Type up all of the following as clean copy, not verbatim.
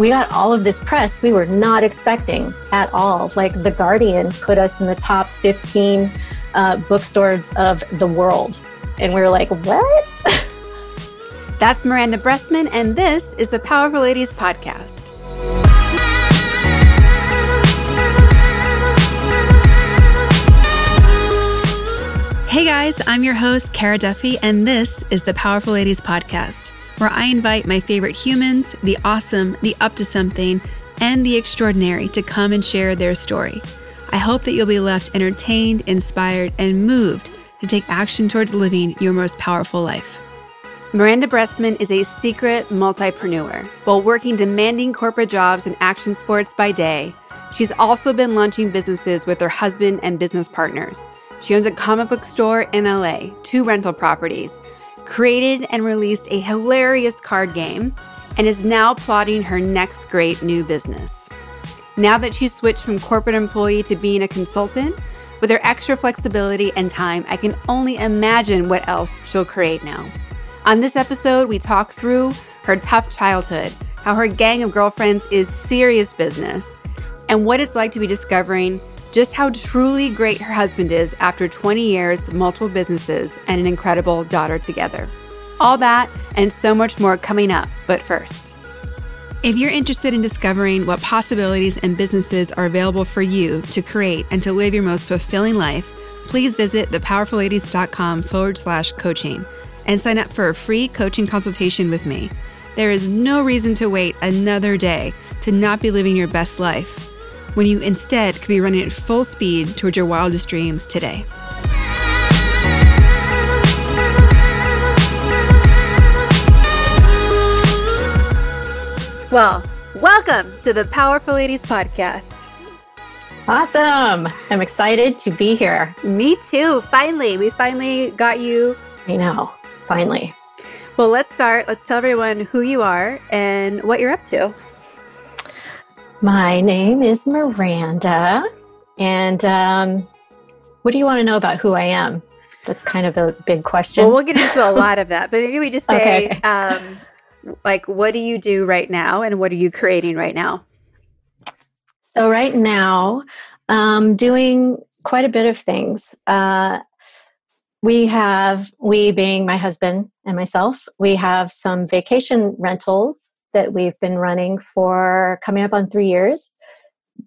we got all of this press we were not expecting at all. Like The Guardian put us in the top 15 bookstores of the world. And we were like, what? That's Miranda Brestman, and this is the Powerful Ladies podcast. Hey guys, I'm your host, Cara Duffy, and this is the Powerful Ladies podcast, where I invite my favorite humans, the awesome, the up to something, and the extraordinary to come and share their story. I hope that you'll be left entertained, inspired, and moved to take action towards living your most powerful life. Miranda Brestman is a secret multipreneur. While working demanding corporate jobs and action sports by day, she's also been launching businesses with her husband and business partners. She owns a comic book store in LA, 2 rental properties, created and released a hilarious card game, and is now plotting her next great new business. Now that she's switched from corporate employee to being a consultant, with her extra flexibility and time, I can only imagine what else she'll create now. On this episode, we talk through her tough childhood, how her gang of girlfriends is serious business, and what it's like to be discovering just how truly great her husband is after 20 years, multiple businesses, and an incredible daughter together. All that and so much more coming up, but first. If you're interested in discovering what possibilities and businesses are available for you to create and to live your most fulfilling life, please visit thepowerfulladies.com/coaching and sign up for a free coaching consultation with me. There is no reason to wait another day to not be living your best life, when you instead could be running at full speed towards your wildest dreams today. Well, welcome to the Powerful Ladies podcast. Awesome. I'm excited to be here. Me too. Finally. We finally got you. I know. Finally. Well, let's start. Let's tell everyone who you are and what you're up to. My name is Miranda, and what do you want to know about who I am? That's kind of a big question. Well, we'll get into a lot of that, but maybe we just say, okay. What do you do right now, and what are you creating right now? So right now, I'm doing quite a bit of things. We being my husband and myself, we have some vacation rentals that we've been running for coming up on 3 years.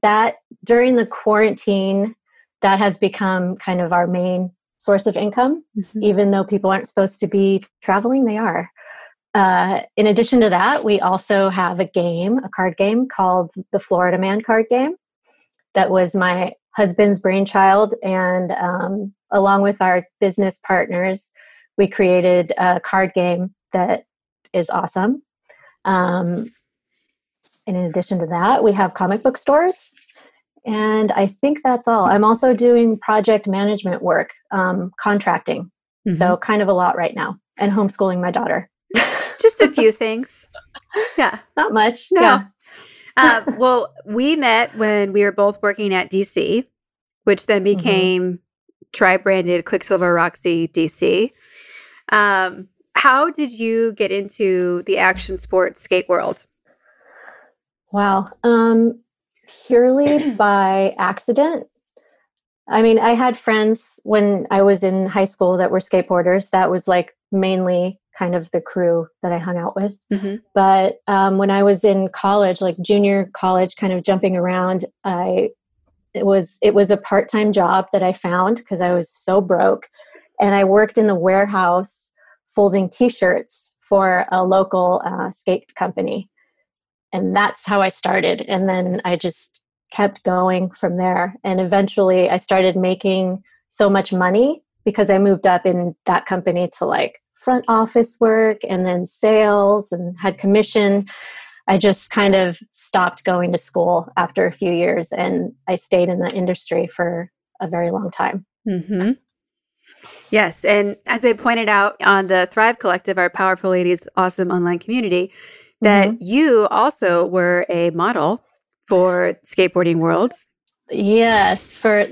That during the quarantine, that has become kind of our main source of income. Mm-hmm. Even though people aren't supposed to be traveling, they are. In addition to that, we also have a card game called the Florida Man Card Game. That was my husband's brainchild. And along with our business partners, we created a card game that is awesome. And in addition to that, we have comic book stores, and I think that's all. I'm also doing project management work, contracting. Mm-hmm. So kind of a lot right now, and homeschooling my daughter. Just a few things. Yeah. Not much. No. Yeah. Well, we met when we were both working at DC, which then became tri-branded Quicksilver, Roxy, DC. How did you get into the action sports skate world? Wow. Purely by accident. I mean, I had friends when I was in high school that were skateboarders. That was like mainly kind of the crew that I hung out with. Mm-hmm. But when I was in college, like junior college, kind of jumping around, it was a part-time job that I found because I was so broke. And I worked in the warehouse folding t-shirts for a local skate company. And that's how I started. And then I just kept going from there. And eventually I started making so much money because I moved up in that company to like front office work and then sales and had commission. I just kind of stopped going to school after a few years, and I stayed in the industry for a very long time. Mm-hmm. Yes. And as I pointed out on the Thrive Collective, our Powerful Ladies awesome online community, that you also were a model for skateboarding worlds. Yes.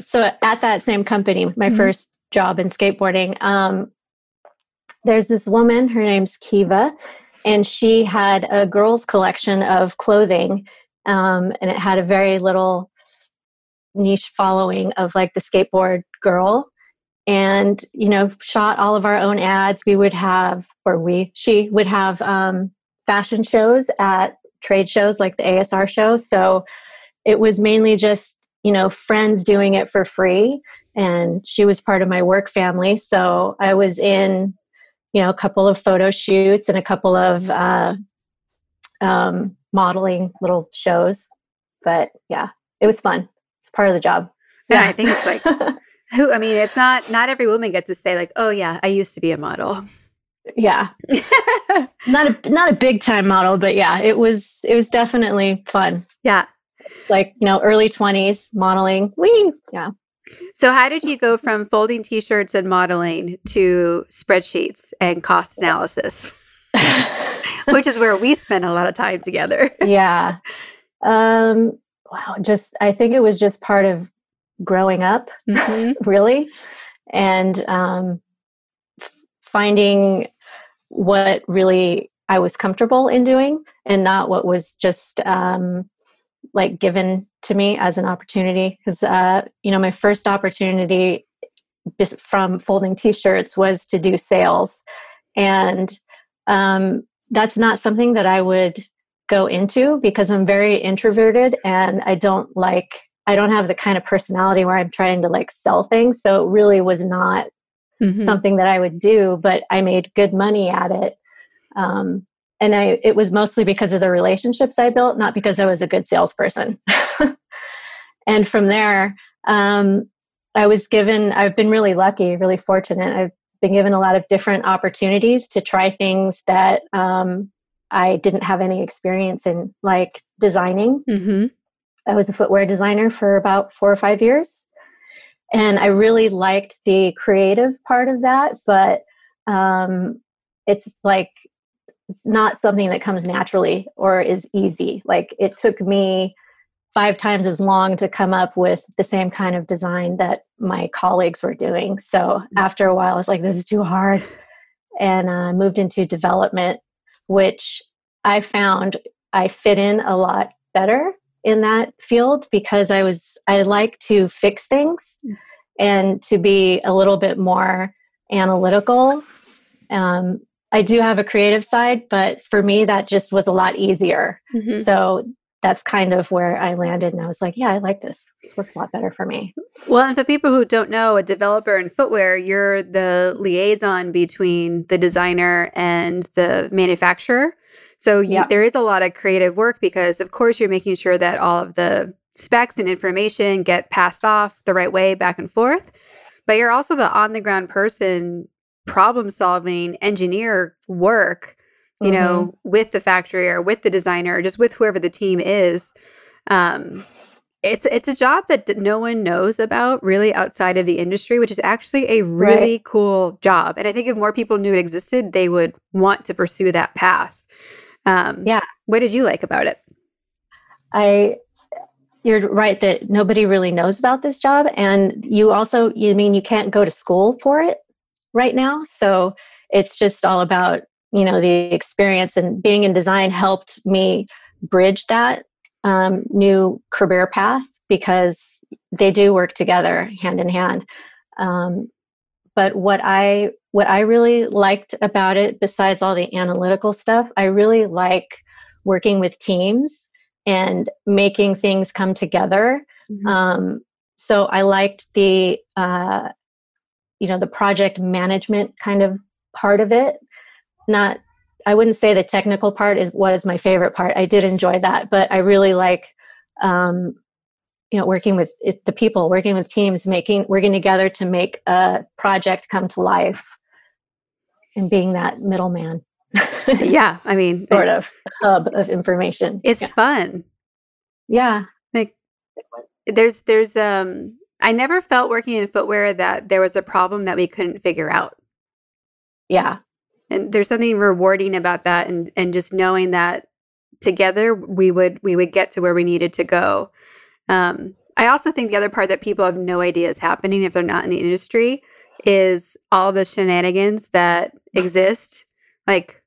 So at that same company, my first job in skateboarding, there's this woman, her name's Kiva, And she had a girls' collection of clothing, and it had a very little niche following of like the skateboard girl. And, you know, shot all of our own ads. We would have, or she would have fashion shows at trade shows like the ASR show. So it was mainly just, you know, friends doing it for free. And she was part of my work family. So I was in, you know, a couple of photo shoots and a couple of modeling little shows. But yeah, it was fun. It's part of the job. Yeah, I think it's like, I mean, it's not every woman gets to say like, oh yeah, I used to be a model. Yeah. not a big time model, but yeah, it was definitely fun. Yeah. Like, you know, early 20s modeling. Whee! Yeah. So how did you go from folding t-shirts and modeling to spreadsheets and cost analysis, which is where we spent a lot of time together? Yeah. Wow. I think it was just part of growing up, mm-hmm. really. And finding what really I was comfortable in doing and not what was just like given to me as an opportunity. Because, you know, my first opportunity from folding t-shirts was to do sales. And that's not something that I would go into because I'm very introverted and I don't have the kind of personality where I'm trying to like sell things. So it really was not mm-hmm. something that I would do, but I made good money at it. And it was mostly because of the relationships I built, not because I was a good salesperson. And from there, I've been really lucky, really fortunate. I've been given a lot of different opportunities to try things that I didn't have any experience in, like designing. Mm-hmm. I was a footwear designer for about 4 or 5 years. And I really liked the creative part of that, but it's like not something that comes naturally or is easy. Like it took me 5 times as long to come up with the same kind of design that my colleagues were doing. So after a while, I was like, this is too hard. And I moved into development, which I found I fit in a lot better in that field because I like to fix things and to be a little bit more analytical. I do have a creative side, but for me, that just was a lot easier. Mm-hmm. So that's kind of where I landed. And I was like, yeah, I like this. This works a lot better for me. Well, and for people who don't know, a developer in footwear, you're the liaison between the designer and the manufacturer. So there is a lot of creative work because, of course, you're making sure that all of the specs and information get passed off the right way back and forth. But you're also the on-the-ground person, problem-solving, engineer work, you mm-hmm. know, with the factory or with the designer, or just with whoever the team is. It's a job that no one knows about really outside of the industry, which is actually a really right. cool job. And I think if more people knew it existed, they would want to pursue that path. What did you like about it? You're right that nobody really knows about this job. And you can't go to school for it right now. So it's just all about, you know, the experience, and being in design helped me bridge that new career path because they do work together hand in hand. But what I really liked about it, besides all the analytical stuff, I really like working with teams and making things come together. Mm-hmm. So I liked the, you know, the project management kind of part of it. I wouldn't say the technical part was my favorite part. I did enjoy that, but I really like, you know, working with the people, working with teams, working together to make a project come to life and being that middleman. Yeah. I mean, sort of hub of information. It's fun. Yeah. Like there's, I never felt working in footwear that there was a problem that we couldn't figure out. Yeah. And there's something rewarding about that. And just knowing that together we would get to where we needed to go. I also think the other part that people have no idea is happening if they're not in the industry is all the shenanigans that exist, like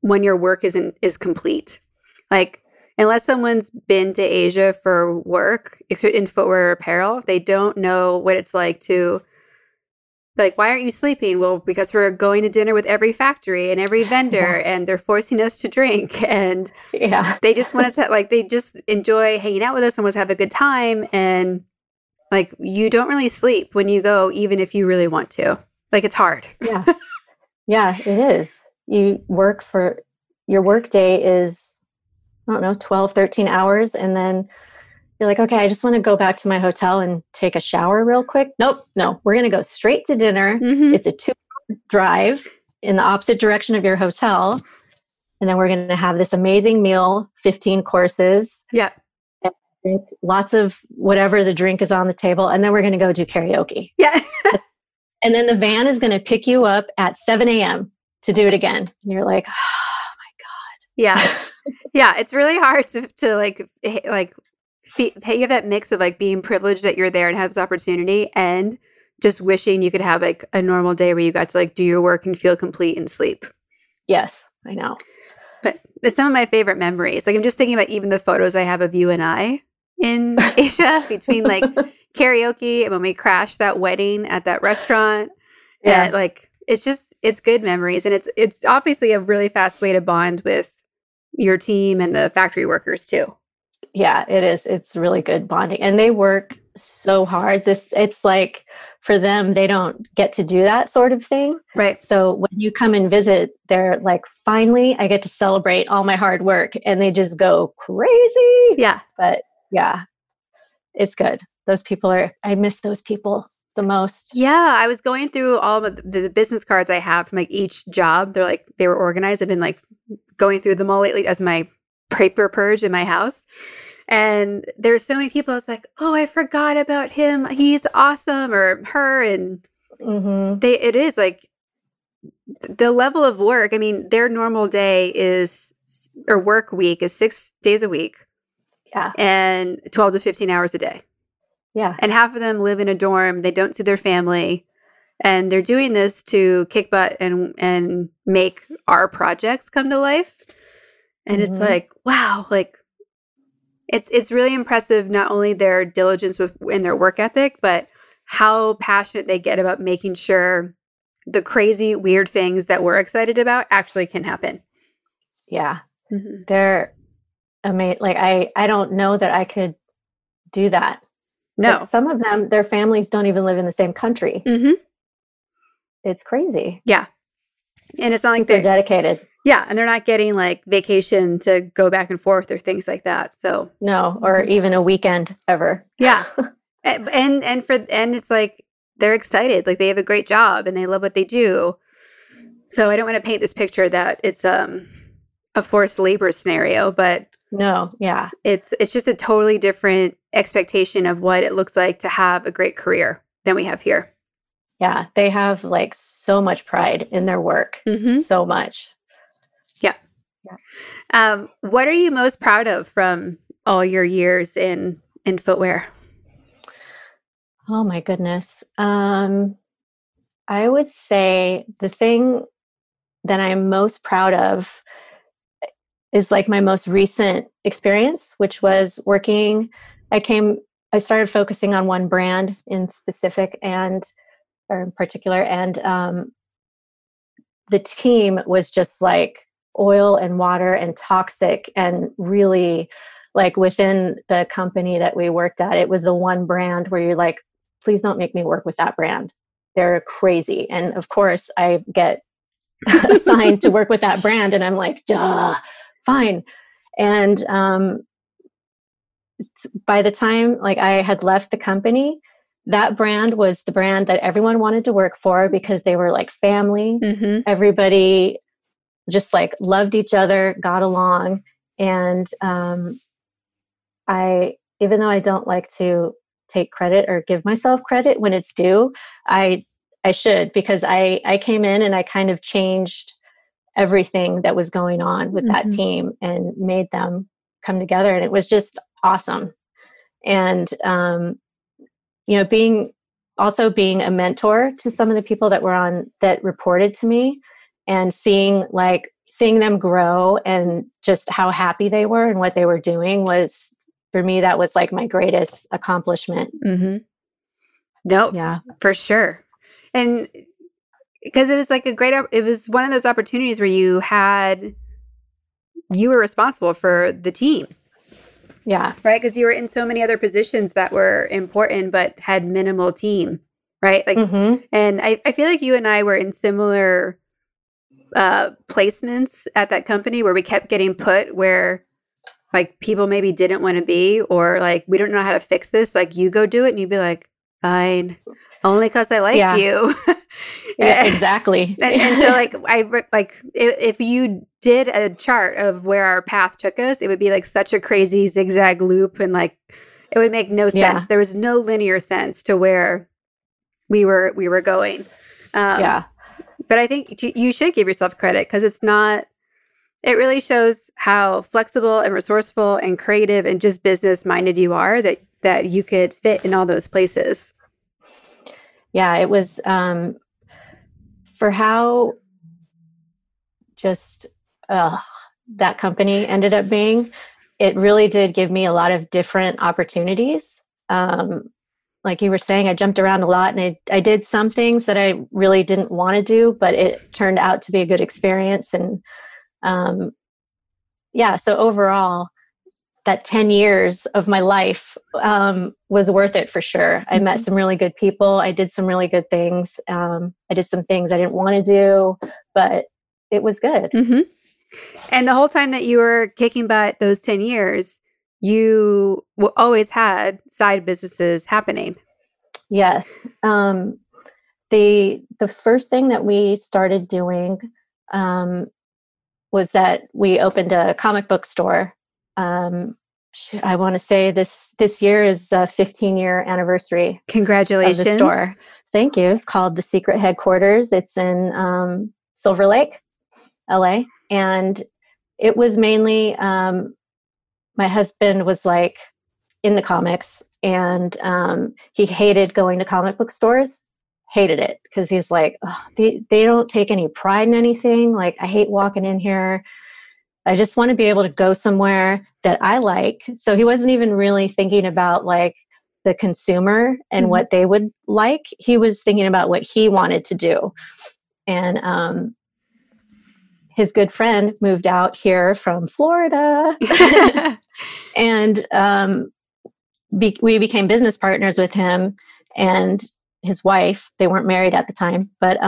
when your work is complete. Like, unless someone's been to Asia for work, in footwear or apparel, they don't know what it's like to, like, why aren't you sleeping? Well, because we're going to dinner with every factory and every vendor, and they're forcing us to drink. And they just want us to, like, they just enjoy hanging out with us and want us to have a good time. And, like, you don't really sleep when you go, even if you really want to. Like, it's hard. Yeah, it is. You work for, your work day is, I don't know, 12, 13 hours. And then you're like, okay, I just want to go back to my hotel and take a shower real quick. Nope, no, we're going to go straight to dinner. Mm-hmm. It's a 2-hour drive in the opposite direction of your hotel. And then we're going to have this amazing meal, 15 courses. Yeah. And lots of whatever the drink is on the table. And then we're going to go do karaoke. Yeah. And then the van is going to pick you up at 7 a.m. to do it again. And you're like, oh my God. Yeah. Yeah. It's really hard to like you have that mix of, like, being privileged that you're there and have this opportunity, and just wishing you could have, like, a normal day where you got to, like, do your work and feel complete and sleep. Yes, I know. But it's some of my favorite memories. Like, I'm just thinking about even the photos I have of you and I in Asia between, like, karaoke and when we crashed that wedding at that restaurant. Yeah. And, like, it's just, it's good memories. And it's obviously a really fast way to bond with your team and the factory workers too. Yeah, it is. It's really good bonding. And they work so hard. It's like, for them, they don't get to do that sort of thing. Right. So when you come and visit, they're like, finally, I get to celebrate all my hard work. And they just go crazy. Yeah. But yeah, it's good. Those people are, I miss those people the most. Yeah. I was going through all of the business cards I have from, like, each job. They're like, they were organized. I've been, like, going through them all lately as my paper purge in my house. And there were so many people I was like, oh, I forgot about him. He's awesome, or her. And it is like the level of work. I mean, their normal day is, or work week is 6 days a week. Yeah. And 12 to 15 hours a day. Yeah. And half of them live in a dorm. They don't see their family. And they're doing this to kick butt and make our projects come to life. And it's like, wow, like it's really impressive, not only their diligence in their work ethic, but how passionate they get about making sure the crazy, weird things that we're excited about actually can happen. Yeah. Mm-hmm. They're amazing. Like, I don't know that I could do that. No. Like, some of them, their families don't even live in the same country. Mm-hmm. It's crazy. Yeah. And it's not like they're dedicated. Yeah. And they're not getting, like, vacation to go back and forth or things like that. So no, or even a weekend ever. Yeah. and it's like, they're excited. Like, they have a great job and they love what they do. So I don't want to paint this picture that it's a forced labor scenario, but no. Yeah. It's just a totally different expectation of what it looks like to have a great career than we have here. Yeah. They have, like, so much pride in their work. Mm-hmm. So much. Yeah. What are you most proud of from all your years in footwear? Oh my goodness. I would say the thing that I'm most proud of is, like, my most recent experience, which was I started focusing on one brand in particular. And, the team was just like, oil and water and toxic, and really, like, within the company that we worked at, it was the one brand where you're like, please don't make me work with that brand. They're crazy. And of course I get assigned to work with that brand, and I'm like, duh, fine. And by the time, like, I had left the company, that brand was the brand that everyone wanted to work for, because they were like family. Mm-hmm. Everybody just, like, loved each other, got along. And even though I don't like to take credit or give myself credit when it's due, I should, because I came in and I kind of changed everything that was going on with that team and made them come together. And it was just awesome. And, you know, being a mentor to some of the people that reported to me, and seeing, like, seeing them grow and just how happy they were and what they were doing was, for me, that was like my greatest accomplishment. Mm-hmm. Nope. Yeah, for sure. And because it was like it was one of those opportunities where you were responsible for the team. Yeah. Right. Because you were in so many other positions that were important, but had minimal team. Right. Like, mm-hmm. And I feel like you and I were in similar placements at that company where we kept getting put where like people maybe didn't want to be, or like, we don't know how to fix this. Like, you go do it, and you'd be like, fine, only because I like you. Yeah, exactly. and so like, if you did a chart of where our path took us, it would be like such a crazy zigzag loop, and like, it would make no sense. Yeah. There was no linear sense to where we were going. Yeah. But I think you should give yourself credit, because it really shows how flexible and resourceful and creative and just business minded you are, that you could fit in all those places. Yeah, it was for how just that company ended up being, it really did give me a lot of different opportunities. Like you were saying, I jumped around a lot, and I did some things that I really didn't want to do, but it turned out to be a good experience. And so overall, that 10 years of my life was worth it for sure. I met some really good people. I did some really good things. I did some things I didn't want to do, but it was good. Mm-hmm. And the whole time that you were kicking butt those 10 years, you always had side businesses happening. Yes. The first thing that we started doing was that we opened a comic book store. I want to say this year is a 15-year anniversary. Congratulations. Of the store. Thank you. It's called The Secret Headquarters. It's in Silver Lake, LA. And it was mainly my husband was like in the comics, and he hated going to comic book stores. Hated it, because he's like, oh, they don't take any pride in anything. Like, I hate walking in here. I just want to be able to go somewhere that I like. So he wasn't even really thinking about like the consumer and mm-hmm. what they would like. He was thinking about what he wanted to do. And his good friend moved out here from Florida. And we became business partners with him and his wife. They weren't married at the time, but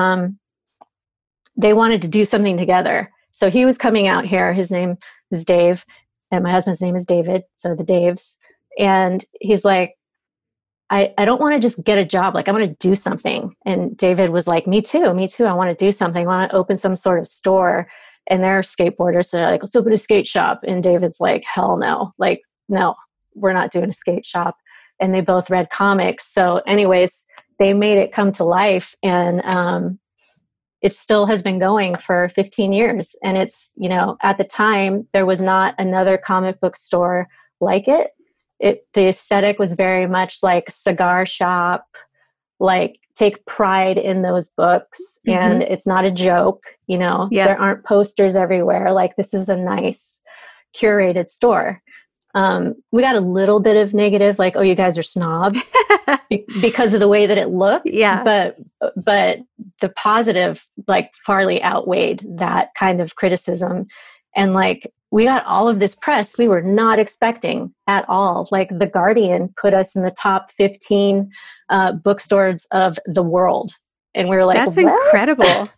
they wanted to do something together. So he was coming out here. His name is Dave, and my husband's name is David. So the Daves. And he's like, I don't want to just get a job. Like, I want to do something. And David was like, me too. I want to do something. I want to open some sort of store. And they're skateboarders. So they're like, let's open a skate shop. And David's like, hell no. Like, no, we're not doing a skate shop. And they both read comics. So anyways, they made it come to life. And it still has been going for 15 years. And it's, at the time, there was not another comic book store like it. The aesthetic was very much like cigar shop, like take pride in those books. Mm-hmm. And it's not a joke, yeah. There aren't posters everywhere. Like, this is a nice curated store. We got a little bit of negative, like, oh, you guys are snobs because of the way that it looked. Yeah. But the positive, like, farly outweighed that kind of criticism. And like, we got all of this press we were not expecting at all. Like, The Guardian put us in the top 15 bookstores of the world. And we were like, that's what? Incredible.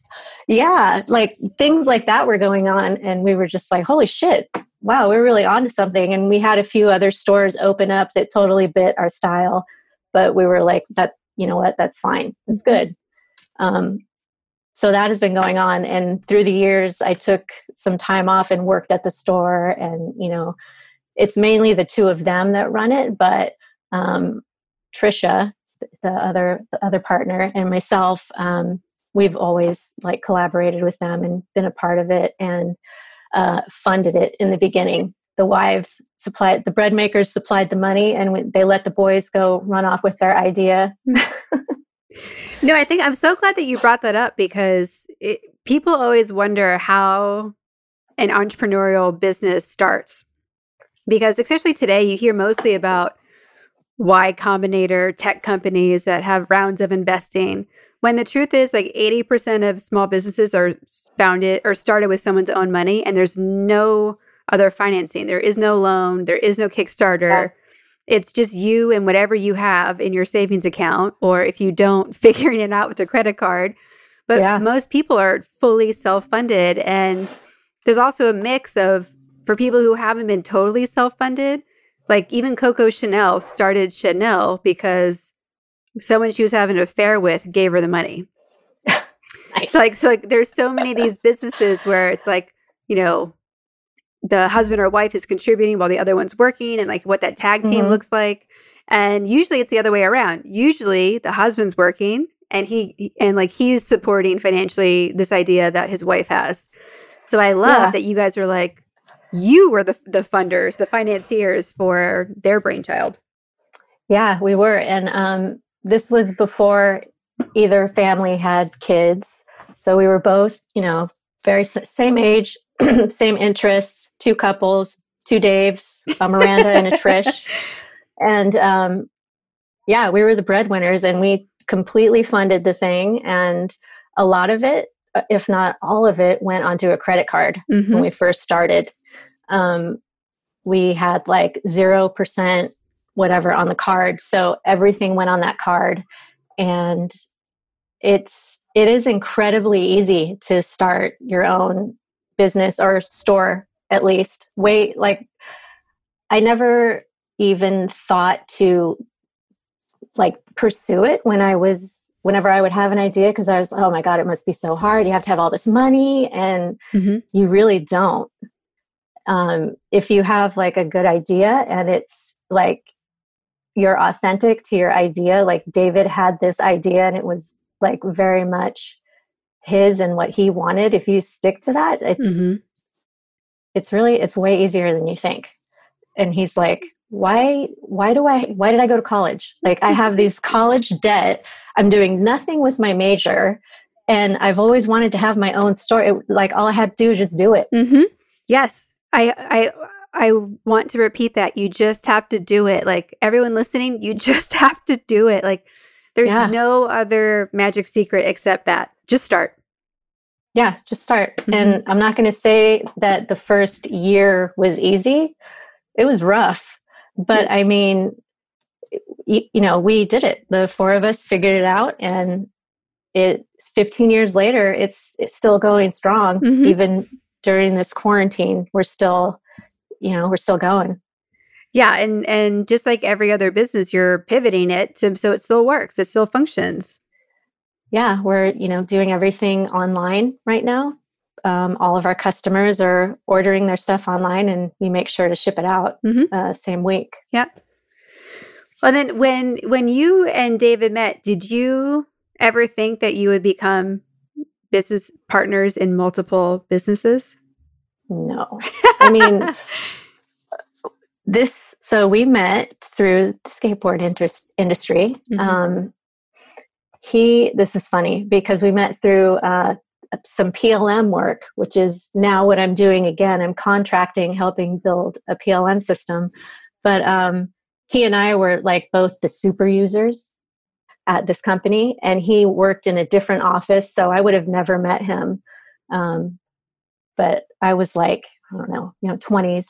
Yeah. Like, things like that were going on. And we were just like, holy shit. Wow, we're really onto something. And we had a few other stores open up that totally bit our style, but we were like, that, you know what, that's fine. It's good. So that has been going on. And through the years, I took some time off and worked at the store. And, it's mainly the two of them that run it, but Trisha, the other partner, and myself, we've always like collaborated with them and been a part of it. And funded it in the beginning. The wives supplied, the bread makers supplied the money, and they let the boys go run off with their idea. No, I think I'm so glad that you brought that up, because people always wonder how an entrepreneurial business starts. Because especially today, you hear mostly about Y Combinator tech companies that have rounds of investing, when the truth is like 80% of small businesses are founded or started with someone's own money, and there's no other financing. There is no loan. There is no Kickstarter. It's just you and whatever you have in your savings account, or if you don't, figuring it out with a credit card. But most people are fully self-funded. And there's also a mix of, for people who haven't been totally self-funded, like even Coco Chanel started Chanel because someone she was having an affair with gave her the money. Nice. So there's so many of these businesses where it's like, you know, the husband or wife is contributing while the other one's working, and like what that tag team looks like. And usually it's the other way around. Usually the husband's working and he's supporting financially this idea that his wife has. So I love that you guys are like, you were the funders, the financiers for their brainchild. Yeah, we were. And this was before either family had kids. So we were both, you know, very same age, same interests, two couples, two Daves, a Miranda and a Trish. And we were the breadwinners, and we completely funded the thing. And a lot of it, if not all of it, went onto a credit card when we first started. We had like 0% whatever on the card. So everything went on that card, and it is incredibly easy to start your own business or store, at least. I never even thought to like pursue it whenever I would have an idea, because I was, oh my God, it must be so hard. You have to have all this money, and you really don't. If you have like a good idea and it's like you're authentic to your idea, like David had this idea and it was like very much his and what he wanted. If you stick to that, it's way easier than you think. And he's like, why did I go to college? Like I have this college debt. I'm doing nothing with my major, and I've always wanted to have my own store. Like all I had to do is just do it. Mm-hmm. Yes. I want to repeat that. You just have to do it. Like everyone listening, you just have to do it. Like there's no other magic secret except that. Just start. Yeah, just start. Mm-hmm. And I'm not going to say that the first year was easy. It was rough. But I mean, you know, we did it. The four of us figured it out, and 15 years later, it's still going strong, even during this quarantine. We're still going. Yeah. And just like every other business, you're pivoting it so it still works. It still functions. Yeah. We're, you know, doing everything online right now. All of our customers are ordering their stuff online, and we make sure to ship it out same week. Yep. Well, then when you and David met, did you ever think that you would become business partners in multiple businesses? No. I mean, so we met through the skateboard industry. This is funny because we met through some PLM work, which is now what I'm doing again. I'm contracting, helping build a PLM system. But he and I were like both the super users at this company, and he worked in a different office, so I would have never met him. But I was like, I don't know, you know, 20s,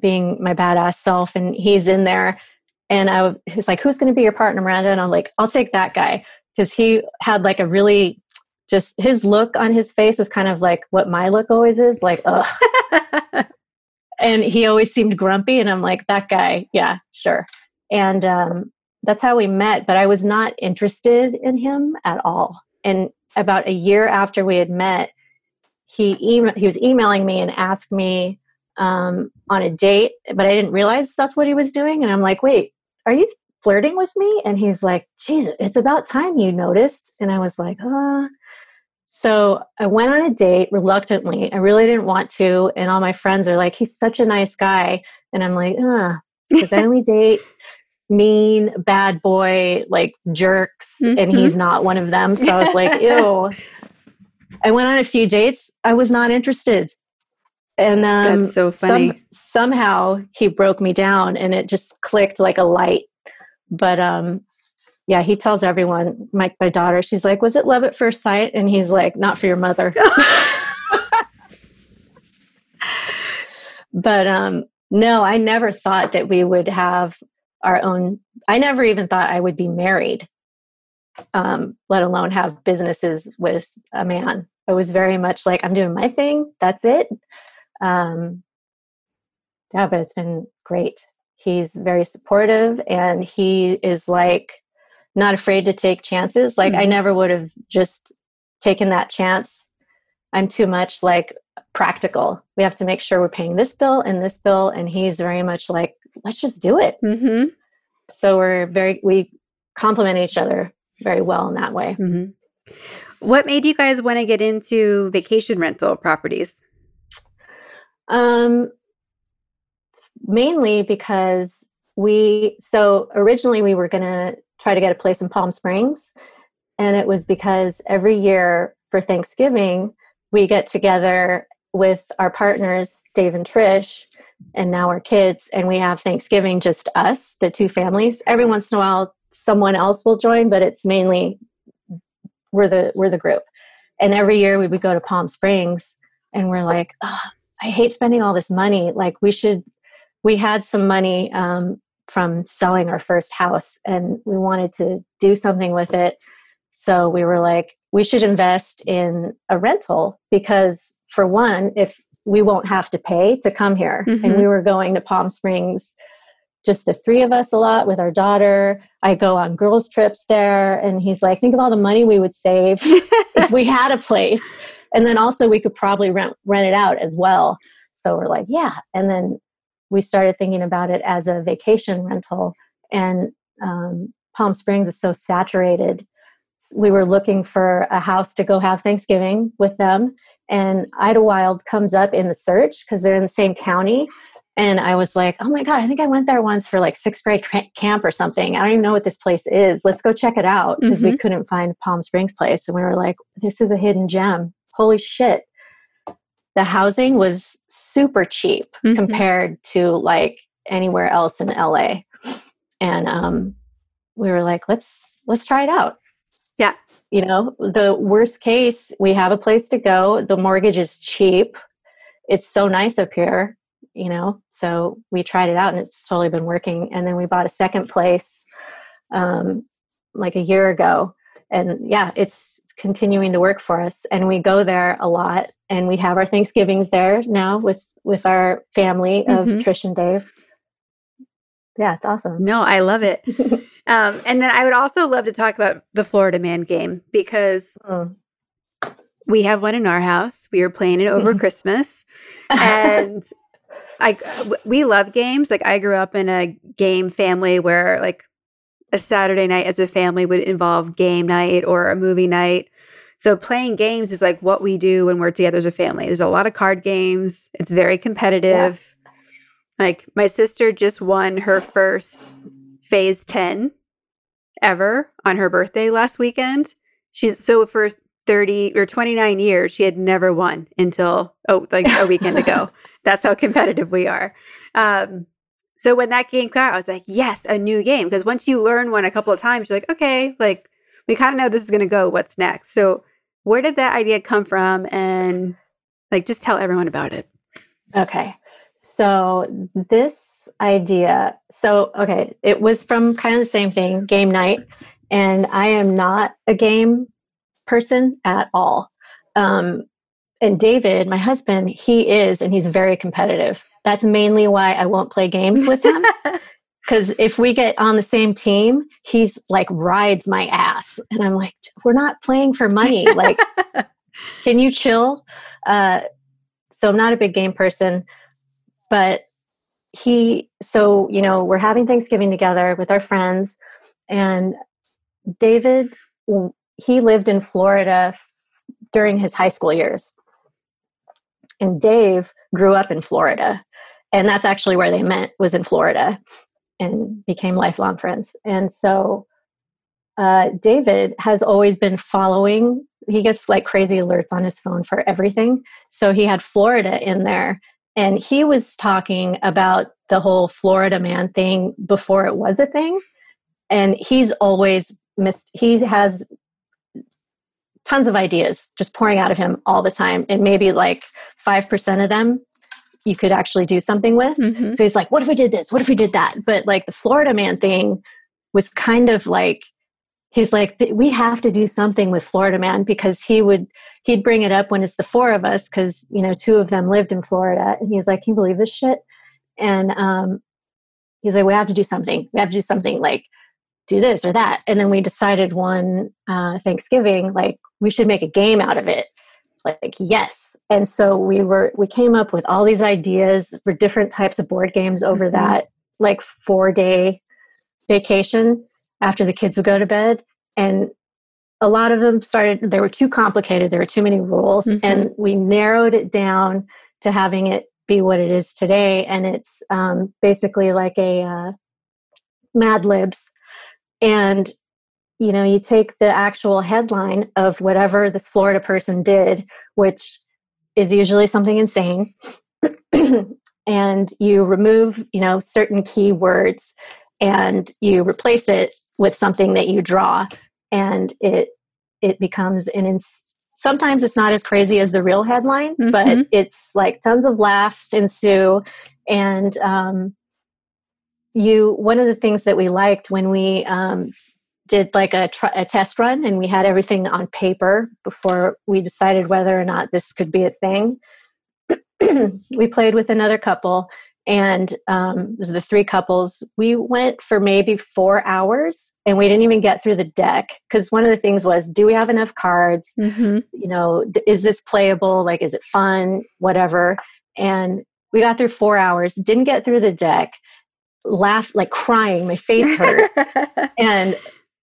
being my badass self, and he's in there, and he's like, who's going to be your partner, Miranda? And I'm like, I'll take that guy, because he had like a really, just his look on his face was kind of like what my look always is, like, ugh. And he always seemed grumpy, and I'm like, that guy, yeah, sure. And that's how we met, but I was not interested in him at all. And about a year after we had met, he was emailing me and asked me on a date, but I didn't realize that's what he was doing. And I'm like, wait, are you flirting with me? And he's like, geez, it's about time you noticed. And I was like, So I went on a date reluctantly. I really didn't want to. And all my friends are like, he's such a nice guy. And I'm like, because I only date mean, bad boy, like jerks. And he's not one of them. So I was like, ew. I went on a few dates. I was not interested. And that's so funny. Somehow he broke me down and it just clicked like a light. But yeah, he tells everyone, my daughter, she's like, was it love at first sight? And he's like, not for your mother. But no, I never thought that we would have our own. I never even thought I would be married, let alone have businesses with a man. I was very much like, I'm doing my thing. That's it. Yeah, but it's been great. He's very supportive and he is like not afraid to take chances. Like I never would have just taken that chance. I'm too much like practical. We have to make sure we're paying this bill. And he's very much like, let's just do it. Mm-hmm. So we complement each other very well in that way. Mm-hmm. What made you guys want to get into vacation rental properties? Mainly because originally we were going to try to get a place in Palm Springs. And it was because every year for Thanksgiving, we get together with our partners, Dave and Trish, and now our kids. And we have Thanksgiving, just us, the two families. Every once in a while, someone else will join, but it's mainly we're the group. And every year we would go to Palm Springs and we're like, oh, I hate spending all this money. Like we had some money from selling our first house and we wanted to do something with it. So we were like, we should invest in a rental because for one, if we won't have to pay to come here. Mm-hmm. And we were going to Palm Springs, just the three of us a lot with our daughter. I go on girls trips there and he's like, think of all the money we would save if we had a place. And then also we could probably rent it out as well. So we're like, yeah. And then we started thinking about it as a vacation rental and Palm Springs is so saturated. We were looking for a house to go have Thanksgiving with them. And Idyllwild comes up in the search because they're in the same county. And I was like, oh my God, I think I went there once for like 6th grade camp or something. I don't even know what this place is. Let's go check it out because we couldn't find Palm Springs place. And we were like, this is a hidden gem. Holy shit. The housing was super cheap compared to like anywhere else in LA. And we were like, let's try it out. Yeah. You know, the worst case, we have a place to go. The mortgage is cheap. It's so nice up here. You know, so we tried it out and it's totally been working. And then we bought a second place like a year ago. And yeah, it's continuing to work for us. And we go there a lot and we have our Thanksgivings there now with our family of Trish and Dave. Yeah, it's awesome. No, I love it. And then I would also love to talk about the Florida Man game because we have one in our house. We were playing it over Christmas and we love games. Like I grew up in a game family where like a Saturday night as a family would involve game night or a movie night. So playing games is like what we do when we're together as a family. There's a lot of card games. It's very competitive. Yeah. Like my sister just won her first phase 10 ever on her birthday last weekend. So for 30 or 29 years, she had never won until a weekend ago. That's how competitive we are. So when that game came out, I was like, yes, a new game. Because once you learn one a couple of times, you're like, okay, like we kind of know this is going to go. What's next? So where did that idea come from? And like, just tell everyone about it. Okay. So this idea, it was from kind of the same thing, game night. And I am not a game person at all. And David, my husband, he is, and he's very competitive. That's mainly why I won't play games with him. Because if we get on the same team, he's like rides my ass. And I'm like, we're not playing for money. Like, can you chill? So I'm not a big game person, but you know, we're having Thanksgiving together with our friends and David, he lived in Florida during his high school years. And Dave grew up in Florida. And that's actually where they met, was in Florida, and became lifelong friends. And so David has always been following. He gets like crazy alerts on his phone for everything. So he had Florida in there. And he was talking about the whole Florida Man thing before it was a thing. And he's always missed. He has tons of ideas just pouring out of him all the time. And maybe like 5% of them you could actually do something with. Mm-hmm. So he's like, what if we did this? What if we did that? But like the Florida Man thing was kind of like, he's like, we have to do something with Florida Man, because he'd bring it up when it's the four of us, because, you know, two of them lived in Florida. And he's like, can you believe this shit? And he's like, we have to do something. We have to do something, like do this or that. And then we decided one Thanksgiving, like we should make a game out of it. Like, yes. And so we came up with all these ideas for different types of board games over mm-hmm. that like 4-day vacation after the kids would go to bed. And a lot of them started, they were too complicated. There were too many rules. Mm-hmm. And we narrowed it down to having it be what it is today. And it's basically like a Mad Libs. And, you know, you take the actual headline of whatever this Florida person did, which is usually something insane. And you remove, you know, certain key words, and you replace it with something that you draw, and it becomes sometimes it's not as crazy as the real headline, mm-hmm. but it's like tons of laughs ensue. And one of the things that we liked when we did like a test run, and we had everything on paper before we decided whether or not this could be a thing. We played with another couple. And it was the three couples. We went for maybe 4 hours, and we didn't even get through the deck, because one of the things was, do we have enough cards? Mm-hmm. You know, is this playable? Like, is it fun? Whatever. And we got through 4 hours, didn't get through the deck, laughed, like crying, my face hurt. And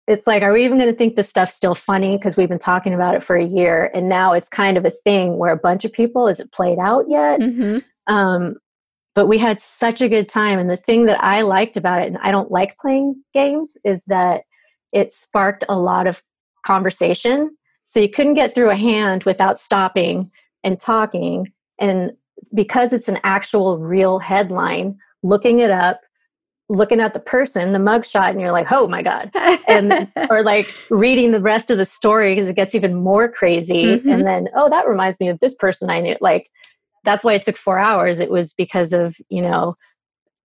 it's like, are we even going to think this stuff's still funny? Because we've been talking about it for a year, and now it's kind of a thing where a bunch of people, is it played out yet? Mm-hmm. But we had such a good time. And the thing that I liked about it, and I don't like playing games, is that it sparked a lot of conversation. So you couldn't get through a hand without stopping and talking. And because it's an actual real headline, looking it up, looking at the person, the mugshot, and you're like, oh my God. And or like reading the rest of the story, because it gets even more crazy. Mm-hmm. And then, oh, that reminds me of this person I knew. Like, that's why it took 4 hours. It was because of, you know,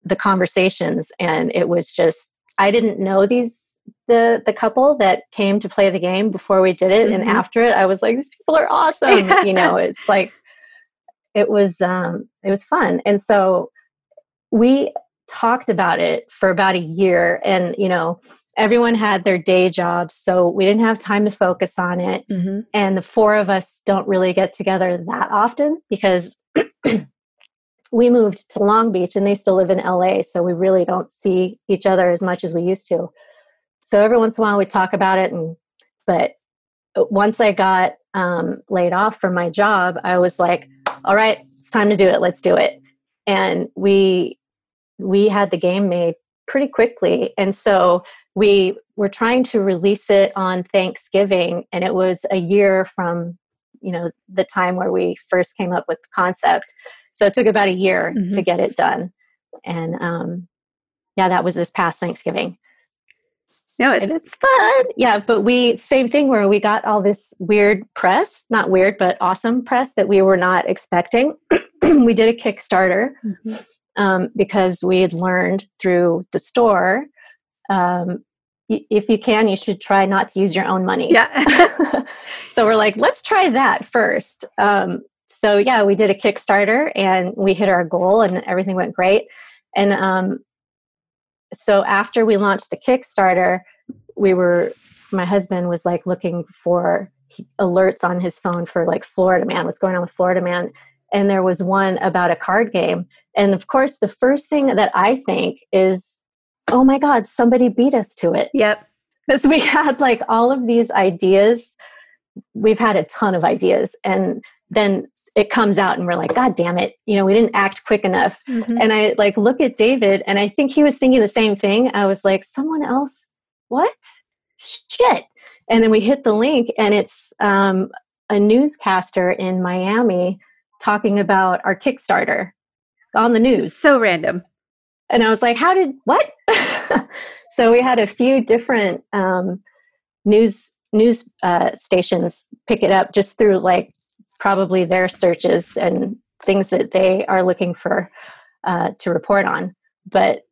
the conversations. And it was just, I didn't know the couple that came to play the game before we did it. Mm-hmm. And after it, I was like, these people are awesome. You know, it's like, it was fun. And so we talked about it for about a year, and, you know, everyone had their day jobs, so we didn't have time to focus on it. Mm-hmm. And the four of us don't really get together that often, because we moved to Long Beach and they still live in LA. So we really don't see each other as much as we used to. So every once in a while we talk about it. But once I got laid off from my job, I was like, all right, it's time to do it. Let's do it. And we had the game made pretty quickly. And so we were trying to release it on Thanksgiving, and it was a year from, you know, the time where we first came up with the concept. So it took about a year mm-hmm. to get it done. And yeah, that was this past Thanksgiving. No, it's fun. Yeah. But same thing where we got all this weird press, not weird, but awesome press that we were not expecting. We did a Kickstarter mm-hmm. Because we had learned through the store, if you can, you should try not to use your own money. Yeah. So we're like, let's try that first. So yeah, we did a Kickstarter and we hit our goal and everything went great. And so after we launched the Kickstarter, my husband was like looking for alerts on his phone for like Florida Man, what's going on with Florida Man. And there was one about a card game. And of course, the first thing that I think is, oh my God, somebody beat us to it. Yep. Because we had like all of these ideas. We've had a ton of ideas. And then it comes out and we're like, God damn it. You know, we didn't act quick enough. Mm-hmm. And I like look at David, and I think he was thinking the same thing. I was like, someone else, what? shit. And then we hit the link, and it's a newscaster in Miami talking about our Kickstarter on the news. So random. And I was like, how did, what? So we had a few different news stations pick it up just through like probably their searches and things that they are looking for to report on. But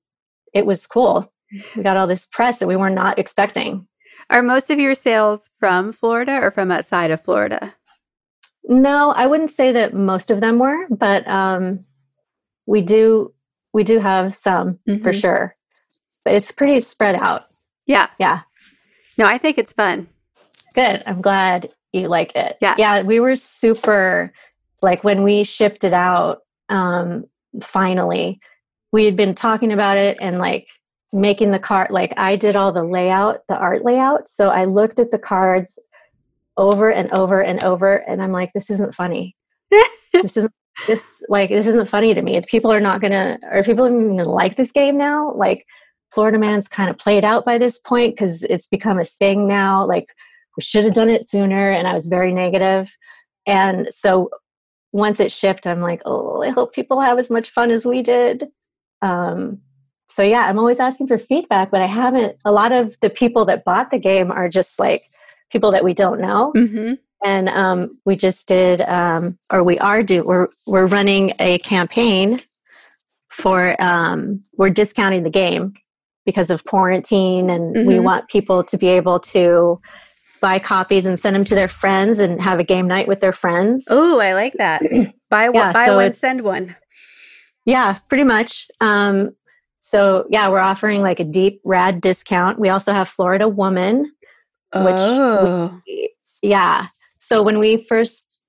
it was cool. We got all this press that we were not expecting. Are most of your sales from Florida or from outside of Florida? No, I wouldn't say that most of them were, but we do have some for sure. But it's pretty spread out. Yeah. Yeah. No, I think it's fun. Good. I'm glad you like it. Yeah. Yeah. We were super, like when we shipped it out, finally, we had been talking about it and like making the card, like I did all the layout, the art layout. So I looked at the cards over and over and over. And I'm like, this isn't funny. This isn't funny to me. People are not going to, or people are going to like this game now. Like Florida Man's kind of played out by this point because it's become a thing now. Like we should have done it sooner. And I was very negative. And so once it shipped, I'm like, oh, I hope people have as much fun as we did. So yeah, I'm always asking for feedback, but I haven't, a lot of the people that bought the game are just like people that we don't know. Mm-hmm. And we just did, or we are do, we're running a campaign for, we're discounting the game because of quarantine, and we want people to be able to buy copies and send them to their friends and have a game night with their friends. Oh, I like that. Buy one, send one. Yeah, pretty much. So yeah, we're offering like a deep rad discount. We also have Florida Woman, So when we first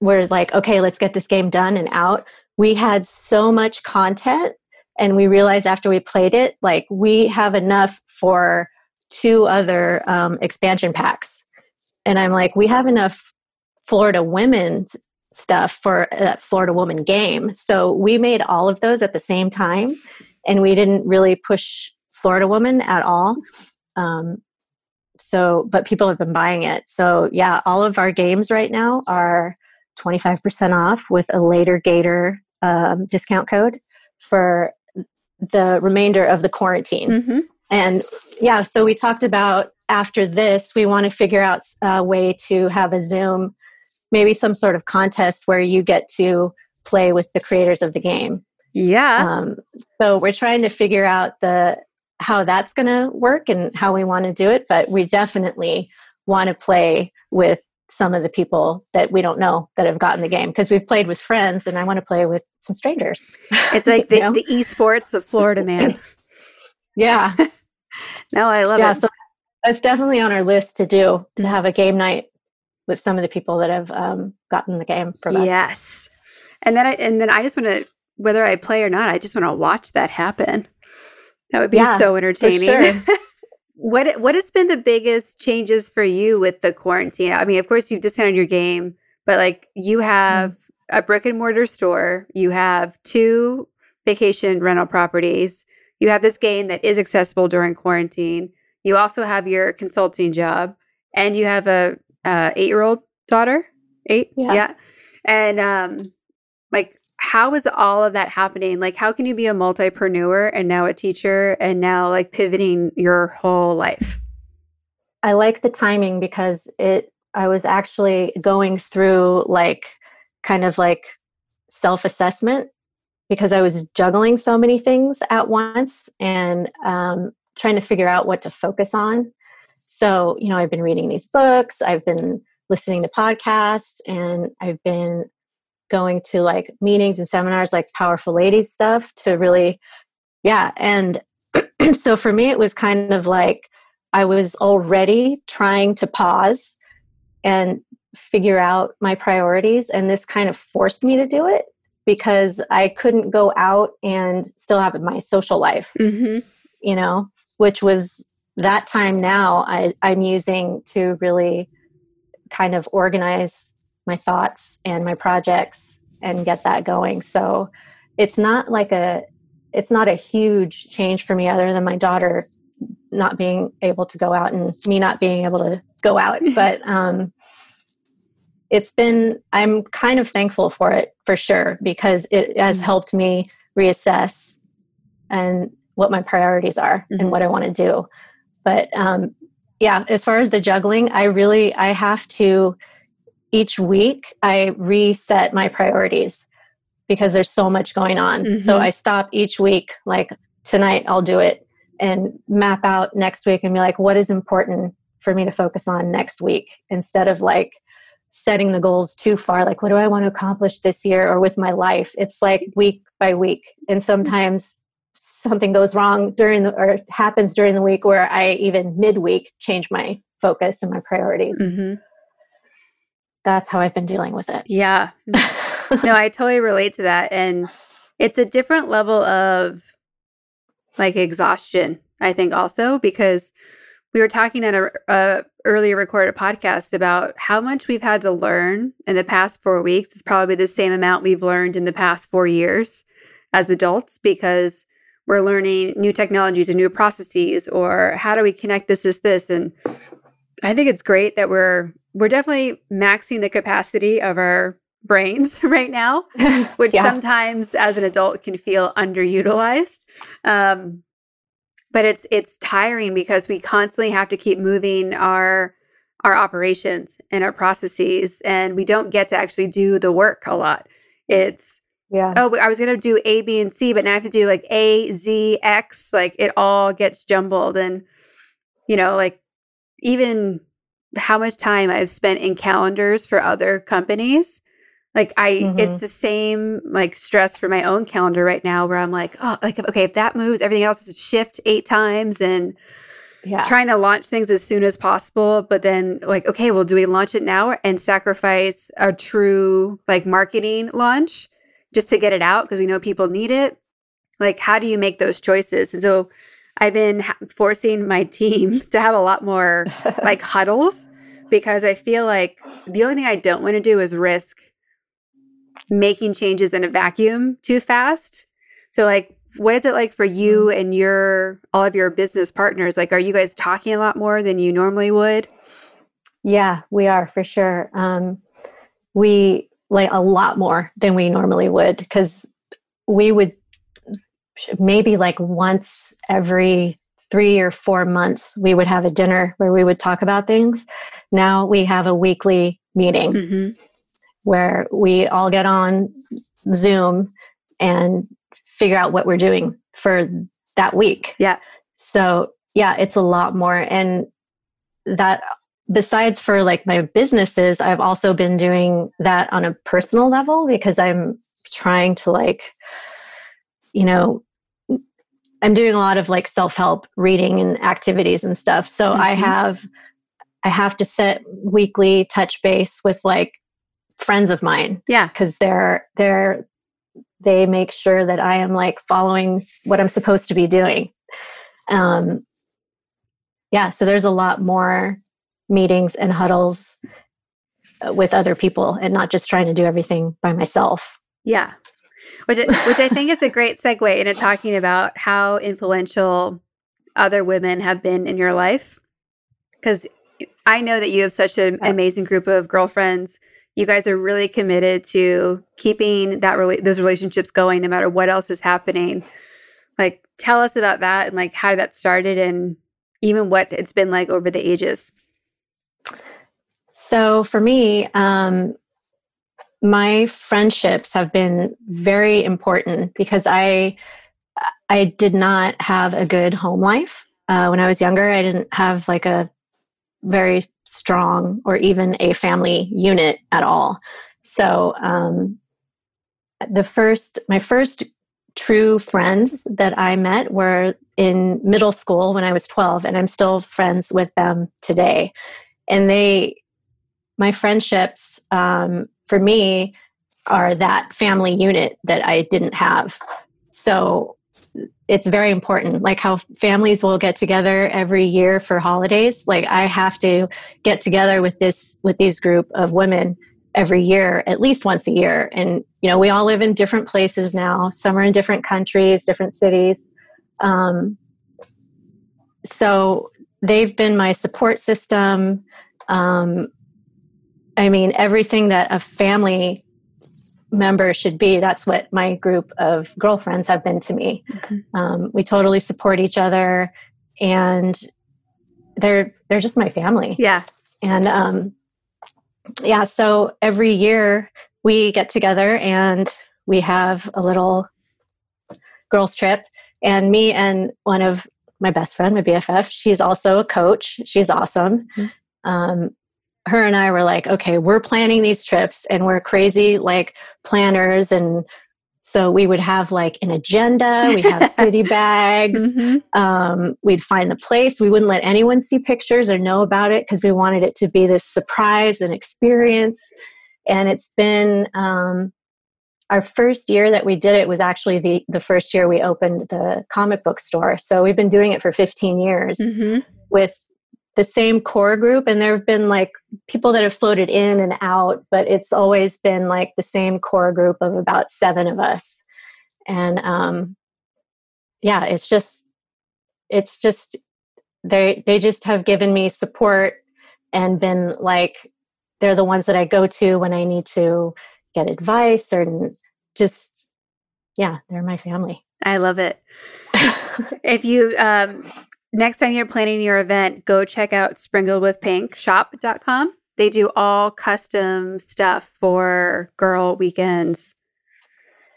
were like, okay, let's get this game done and out, we had so much content, and we realized after we played it, like we have enough for 2 other expansion packs. And I'm like, we have enough Florida Women stuff for a Florida Woman game. So we made all of those at the same time, and we didn't really push Florida Woman at all. But people have been buying it. So yeah, all of our games right now are 25% off with a Later Gator discount code for the remainder of the quarantine. Mm-hmm. And yeah, so we talked about after this, we want to figure out a way to have a Zoom, maybe some sort of contest where you get to play with the creators of the game. Yeah. So we're trying to figure out how that's going to work and how we want to do it. But we definitely want to play with some of the people that we don't know that have gotten the game, because we've played with friends, and I want to play with some strangers. It's like the esports of Florida Man. Yeah. No, I love it. So it's definitely on our list to do, to have a game night with some of the people that have gotten the game from us. Yes. And then I just want to, whether I play or not, I just want to watch that happen. That would be so entertaining. For sure. What has been the biggest changes for you with the quarantine? I mean, of course, you've discounted your game, but like you have a brick and mortar store, you have 2 vacation rental properties, you have this game that is accessible during quarantine, you also have your consulting job, and you have a 8-year-old daughter. 8? Yeah. And how is all of that happening? Like, how can you be a multipreneur and now a teacher and now like pivoting your whole life? I like the timing because I was actually going through like kind of like self-assessment because I was juggling so many things at once and trying to figure out what to focus on. So, you know, I've been reading these books, I've been listening to podcasts, and I've been going to like meetings and seminars, like Powerful Ladies stuff to really, And so for me, it was kind of like, I was already trying to pause and figure out my priorities. And this kind of forced me to do it because I couldn't go out and still have my social life, you know, which was that time now I'm using to really kind of organize my thoughts and my projects and get that going. So it's not a huge change for me other than my daughter not being able to go out and me not being able to go out. But it's been, I'm kind of thankful for it for sure, because it has helped me reassess and what my priorities are and what I want to do. But yeah, as far as the juggling, I have to, each week I reset my priorities because there's so much going on. So I stop each week, like tonight I'll do it, and map out next week and be like, what is important for me to focus on next week, instead of like setting the goals too far. Like, what do I want to accomplish this year or with my life? It's like week by week. And sometimes something goes wrong or happens during the week where I even midweek change my focus and my priorities. That's how I've been dealing with it. Yeah. No, I totally relate to that. And it's a different level of like exhaustion, I think, also, because we were talking at a earlier recorded podcast about how much we've had to learn in the past 4 weeks. It's probably the same amount we've learned in the past 4 years as adults, because we're learning new technologies and new processes, or how do we connect this. And I think it's great that we're definitely maxing the capacity of our brains right now, which sometimes as an adult can feel underutilized. But it's tiring because we constantly have to keep moving our operations and our processes, and we don't get to actually do the work a lot. It's, I was going to do A, B, and C, but now I have to do like A, Z, X, like it all gets jumbled. And, you know, like even how much time I've spent in calendars for other companies. Like it's the same like stress for my own calendar right now, where I'm like, oh, like, okay, if that moves, everything else is a shift 8 times, and trying to launch things as soon as possible. But then like, okay, well, do we launch it now and sacrifice a true like marketing launch just to get it out because we know people need it? Like, how do you make those choices? And so I've been forcing my team to have a lot more like huddles, because I feel like the only thing I don't want to do is risk making changes in a vacuum too fast. So like, what is it like for you and all of your business partners? Like, are you guys talking a lot more than you normally would? Yeah, we are for sure. We like a lot more than we normally would, because we would maybe like once every 3 or 4 months, we would have a dinner where we would talk about things. Now we have a weekly meeting where we all get on Zoom and figure out what we're doing for that week. Yeah. So yeah, it's a lot more. And that, besides for like my businesses, I've also been doing that on a personal level, because I'm trying to like, you know, I'm doing a lot of like self-help reading and activities and stuff. So I have to set weekly touch base with like friends of mine. Yeah. Cause they make sure that I am like following what I'm supposed to be doing. Yeah. So there's a lot more meetings and huddles with other people, and not just trying to do everything by myself. Yeah. Which I think is a great segue into talking about how influential other women have been in your life. Cause I know that you have such an amazing group of girlfriends. You guys are really committed to keeping that those relationships going, no matter what else is happening. Like, tell us about that, and like how that started, and even what it's been like over the ages. So for me, my friendships have been very important, because I did not have a good home life when I was younger. I didn't have like a very strong or even a family unit at all. So my first true friends that I met were in middle school when I was 12, and I'm still friends with them today. And my friendships for me are that family unit that I didn't have. So it's very important, like how families will get together every year for holidays. Like, I have to get together with these group of women every year, at least once a year. And, you know, we all live in different places now. Some are in different countries, different cities. So they've been my support system. I mean, everything that a family member should be, that's what my group of girlfriends have been to me. Mm-hmm. We totally support each other, and they're just my family. Yeah. And yeah, so every year we get together and we have a little girls trip, and me and one of my best friend, my BFF, she's also a coach. She's awesome. Mm-hmm. Her and I were like, okay, we're planning these trips, and we're crazy like planners. And so we would have like an agenda. We have goodie bags. Mm-hmm. We'd find the place. We wouldn't let anyone see pictures or know about it because we wanted it to be this surprise and experience. And it's been our first year that we did it was actually the first year we opened the comic book store. So we've been doing it for 15 years mm-hmm. with the same core group, and there have been like people that have floated in and out, but it's always been like the same core group of about 7 of us. And yeah, it's just they just have given me support and been like, they're the ones that I go to when I need to get advice, or just, yeah, they're my family. I love it. If you next time you're planning your event, go check out Sprinkled with Pink shop.com. They do all custom stuff for girl weekends.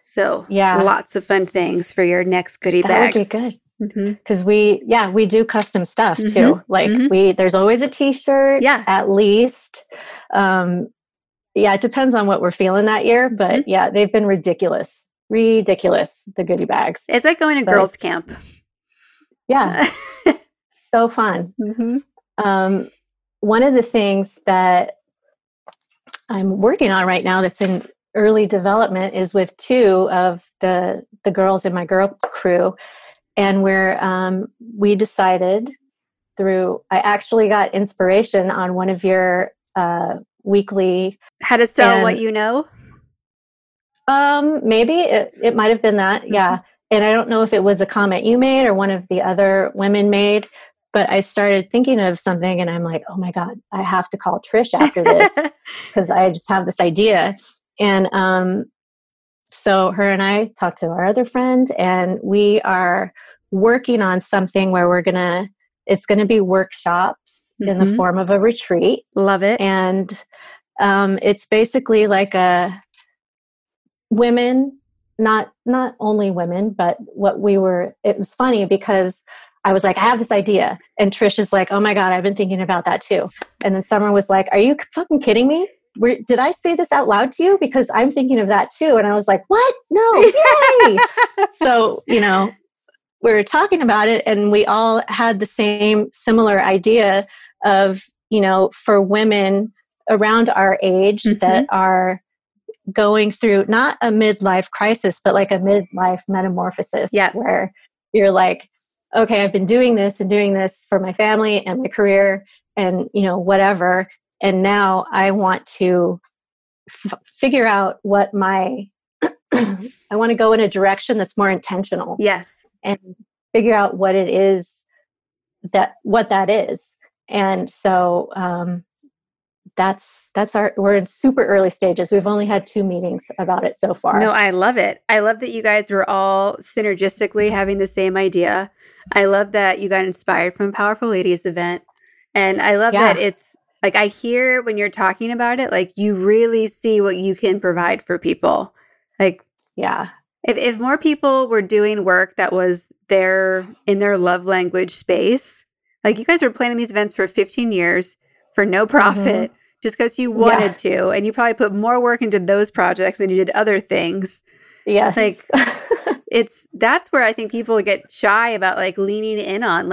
So yeah, lots of fun things for your next goodie bags. That would be good. Because mm-hmm. we do custom stuff mm-hmm. too. Like mm-hmm. there's always a t-shirt at least. Yeah, it depends on what we're feeling that year. But mm-hmm. yeah, they've been ridiculous. The goodie bags. It's like going to girls camp. Yeah. So fun. Mm-hmm. One of the things that I'm working on right now that's in early development is with 2 of the girls in my girl crew. And we decided I actually got inspiration on one of your weekly. How to sell what you know? Maybe it might have been that. Mm-hmm. Yeah. And I don't know if it was a comment you made or one of the other women made, but I started thinking of something and I'm like, oh my God, I have to call Trish after this because I just have this idea. And so her and I talked to our other friend, and we are working on something where it's going to be workshops mm-hmm. in the form of a retreat. Love it. And it's basically like a women, not only women, but it was funny because I was like, I have this idea. And Trish is like, oh my God, I've been thinking about that too. And then Summer was like, are you fucking kidding me? Did I say this out loud to you? Because I'm thinking of that too. And I was like, what? No. Yay. So, we were talking about it, and we all had the same similar idea of, for women around our age mm-hmm. that are going through not a midlife crisis, but like a midlife metamorphosis where you're like, okay, I've been doing this for my family and my career and, whatever. And now I want to figure out I want to go in a direction that's more intentional. Yes. And figure out what it is what that is. And so, we're in super early stages. We've only had 2 meetings about it so far. No, I love it. I love that you guys were all synergistically having the same idea. I love that you got inspired from Powerful Ladies event. And I love that it's like, I hear when you're talking about it, like you really see what you can provide for people. Like, yeah, if more people were doing work that was in their love language space, like you guys were planning these events for 15 years for no profit. Mm-hmm. Just because you wanted to, and you probably put more work into those projects than you did other things. Yes. Like that's where I think people get shy about like lean in on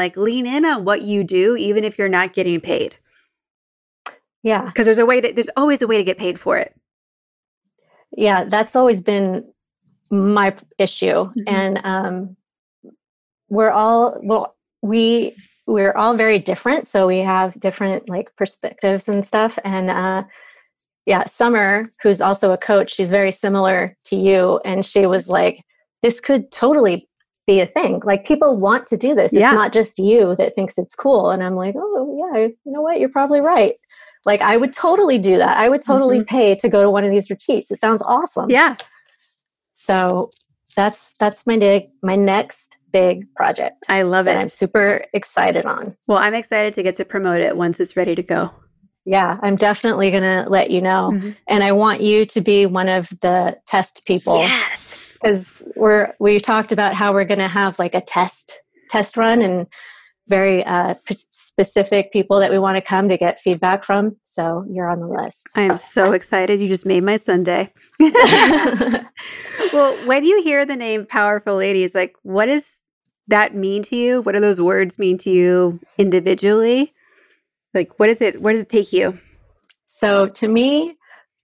what you do, even if you're not getting paid. Yeah. Because there's always a way to get paid for it. Yeah. That's always been my issue. Mm-hmm. And, we're all very different. So we have different like perspectives and stuff. And Summer, who's also a coach, she's very similar to you. And she was like, this could totally be a thing. Like, people want to do this. Yeah. It's not just you that thinks it's cool. And I'm like, oh yeah, you know what? You're probably right. Like, I would totally do that. I would totally pay to go to one of these retreats. It sounds awesome. Yeah. So that's my next big project. I love it. I'm super excited on. Well, I'm excited to get to promote it once it's ready to go. Yeah, I'm definitely going to let you know. Mm-hmm. And I want you to be one of the test people. Yes. Because we talked about how we're going to have like a test run and very specific people that we want to come to get feedback from. So you're on the list. I am so excited. You just made my Sunday. Well, when you hear the name Powerful Ladies, like, what does that mean to you? What do those words mean to you individually? Like, what is it? Where does it take you? So to me,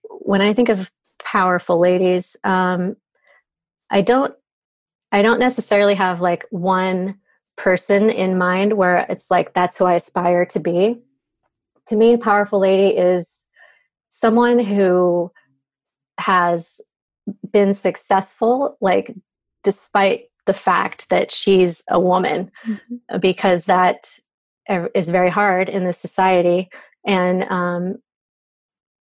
when I think of Powerful Ladies, I don't necessarily have like one person in mind where it's like, that's who I aspire to be. To me, a powerful lady is someone who has been successful, like, despite the fact that she's a woman, because that is very hard in this society. And,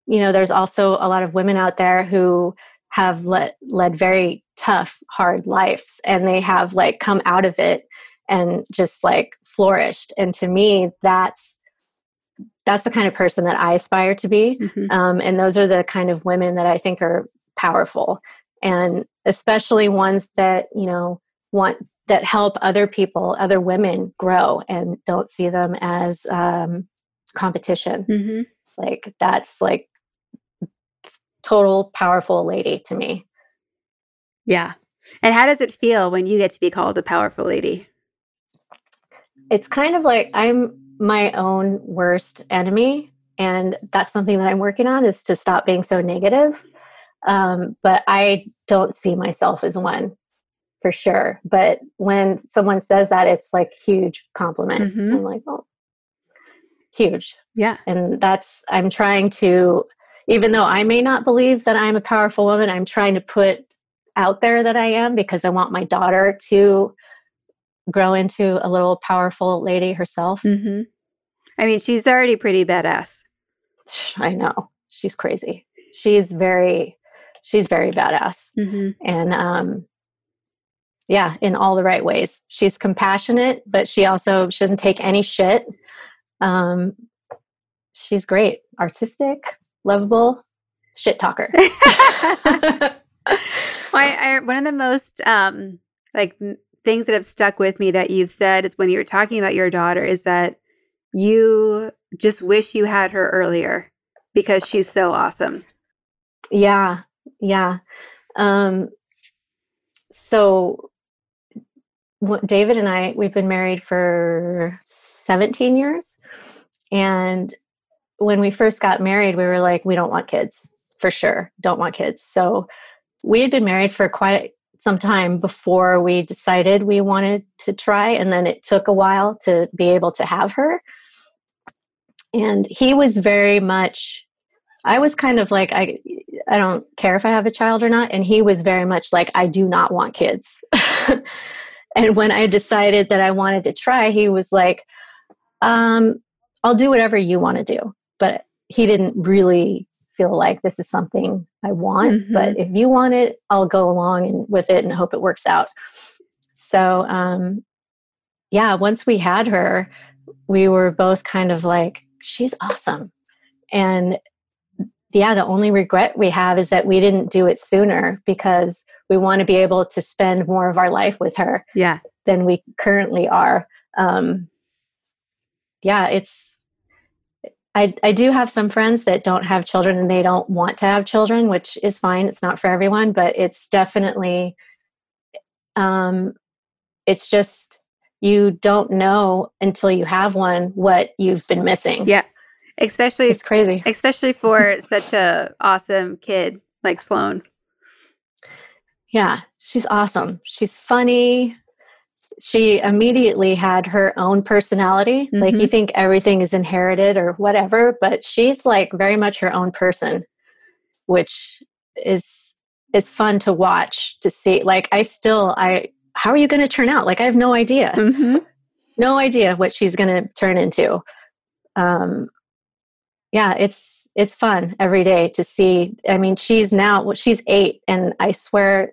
you know, there's also a lot of women out there who have led very tough, hard lives, and they have like come out of it and just like flourished. And to me, that's the kind of person that I aspire to be. And those are the kind of women that I think are powerful, and especially ones that, you know, that help other people, other women grow, and don't see them as competition. Like, that's like total powerful lady to me. Yeah. And how does it feel when you get to be called a powerful lady? It's kind of like I'm my own worst enemy, and that's something that I'm working on, is to stop being so negative. But I don't see myself as one. For sure. But when someone says that, it's like huge compliment. I'm like, oh, huge. Yeah. And I'm trying to, even though I may not believe that I'm a powerful woman, I'm trying to put out there that I am, because I want my daughter to grow into a little powerful lady herself. I mean, she's already pretty badass. I know. She's crazy. She's very badass. And, yeah, in all the right ways. She's compassionate, but she doesn't take any shit. She's great, artistic, lovable, shit talker. One of the most things that have stuck with me that you've said is when you were talking about your daughter, is that you just wish you had her earlier because she's so awesome. Yeah. So David and I, we've been married for 17 years. And when we first got married, we were like, we don't want kids, for sure. Don't want kids. So we had been married for quite some time before we decided we wanted to try. And then it took a while to be able to have her. And he was very much, I was kind of like, I don't care if I have a child or not. And he was very much like, I do not want kids. And when I decided that I wanted to try, he was like, I'll do whatever you want to do. But he didn't really feel like this is something I want. But if you want it, I'll go along with it and hope it works out. So, yeah, once we had her, we were both kind of like, she's awesome. And yeah, the only regret we have is that we didn't do it sooner, because we want to be able to spend more of our life with her than we currently are. I do have some friends that don't have children and they don't want to have children, which is fine. It's not for everyone, but it's definitely, it's just, you don't know until you have one what you've been missing. Yeah. Especially, it's crazy. Especially for such a awesome kid like Sloan. Yeah, she's awesome. She's funny. She immediately had her own personality. Like, you think everything is inherited or whatever, but she's like very much her own person, which is fun to watch, to see. Like, I still, I how are you going to turn out? Like, I have no idea. Mm-hmm. No idea what she's going to turn into. Yeah, it's fun every day to see. I mean, she's 8, and I swear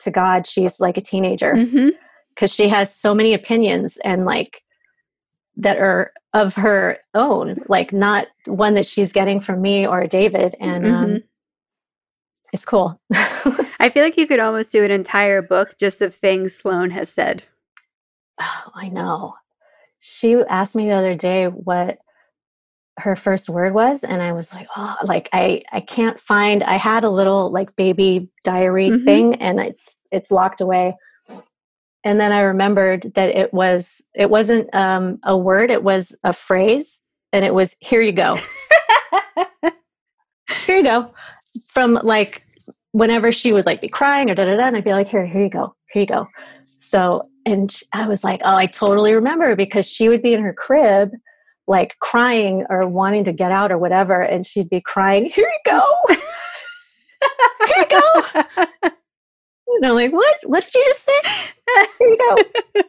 to God, she's like a teenager, because mm-hmm. she has so many opinions and like that are of her own, like not one that she's getting from me or David. And mm-hmm. It's cool. I feel like you could almost do an entire book just of things Sloan has said. Oh, I know. She asked me the other day what her first word was, and I was like, oh, like I can't find, I had a little like baby diary mm-hmm. thing, and it's locked away. And then I remembered that it wasn't a word, it was a phrase, and it was, here you go. Here you go. From like whenever she would like be crying or da-da-da, and I'd be like, here you go, here you go. So, and I was like, oh, I totally remember, because she would be in her crib like crying or wanting to get out or whatever, and she'd be crying, here you go, here you go. And I'm like, what did you just say? Here you go.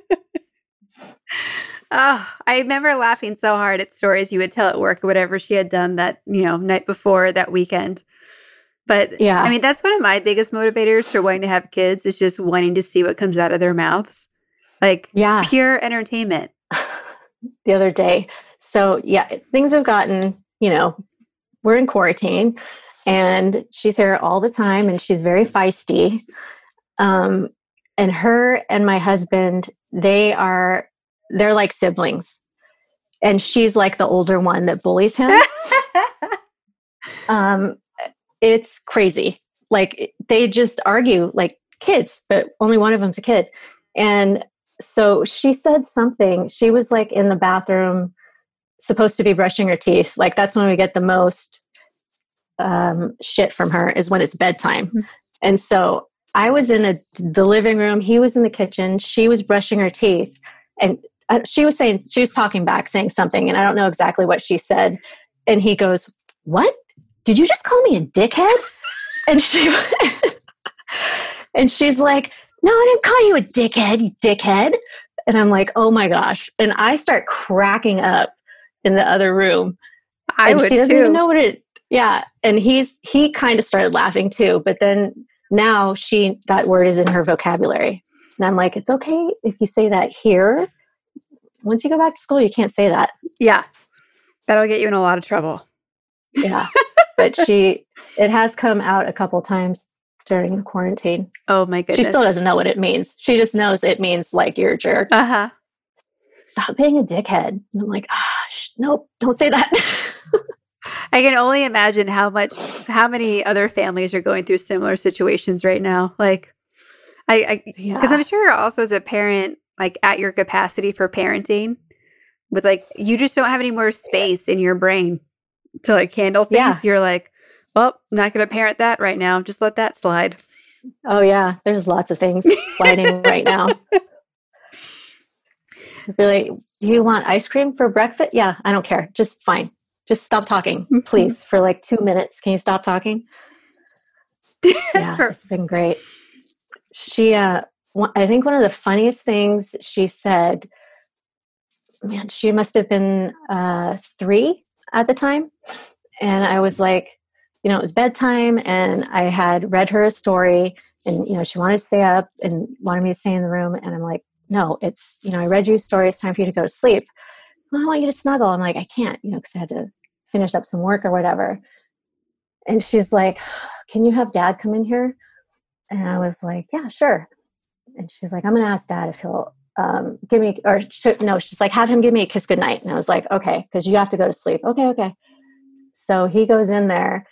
Oh, I remember laughing so hard at stories you would tell at work or whatever she had done that, night before, that weekend. But yeah, I mean, that's one of my biggest motivators for wanting to have kids, is just wanting to see what comes out of their mouths. Like, yeah, pure entertainment. The other day. So yeah, things have gotten, we're in quarantine, and she's here all the time, and she's very feisty. And her and my husband, they're like siblings, and she's like the older one that bullies him. It's crazy. Like, they just argue like kids, but only one of them's a kid. And so she said something. She was like in the bathroom, supposed to be brushing her teeth. Like, that's when we get the most shit from her, is when it's bedtime. Mm-hmm. And so I was in the living room. He was in the kitchen. She was brushing her teeth, and she was talking back, saying something. And I don't know exactly what she said. And he goes, what? Did you just call me a dickhead? And she, and she's like, no, I didn't call you a dickhead, you dickhead. And I'm like, oh my gosh. And I start cracking up in the other room. I would too. She doesn't even know what it, yeah. And he kind of started laughing too, but then now that word is in her vocabulary. And I'm like, it's okay if you say that here. Once you go back to school, you can't say that. Yeah. That'll get you in a lot of trouble. Yeah. But it has come out a couple times during the quarantine. Oh my goodness. She still doesn't know what it means. She just knows it means like, you're a jerk. Uh-huh. Stop being a dickhead. And I'm like, nope, don't say that. I can only imagine how many other families are going through similar situations right now. Like, because I'm sure also as a parent, like at your capacity for parenting, with like, you just don't have any more space in your brain to like handle things. Yeah. You're like, well, not going to parent that right now. Just let that slide. Oh yeah. There's lots of things sliding right now. Really, do you want ice cream for breakfast? Yeah. I don't care. Just fine. Just stop talking, please. For like 2 minutes. Can you stop talking? Yeah. It's been great. She, I think one of the funniest things she said, man, she must've been 3 at the time. And I was like, it was bedtime, and I had read her a story, and, she wanted to stay up and wanted me to stay in the room. And I'm like, no, it's, I read you a story. It's time for you to go to sleep. Well, I want you to snuggle. I'm like, I can't, because I had to finish up some work or whatever. And she's like, can you have Dad come in here? And I was like, yeah, sure. And she's like, I'm going to ask Dad if he'll she's like, have him give me a kiss goodnight. And I was like, okay, because you have to go to sleep. Okay. So he goes in there.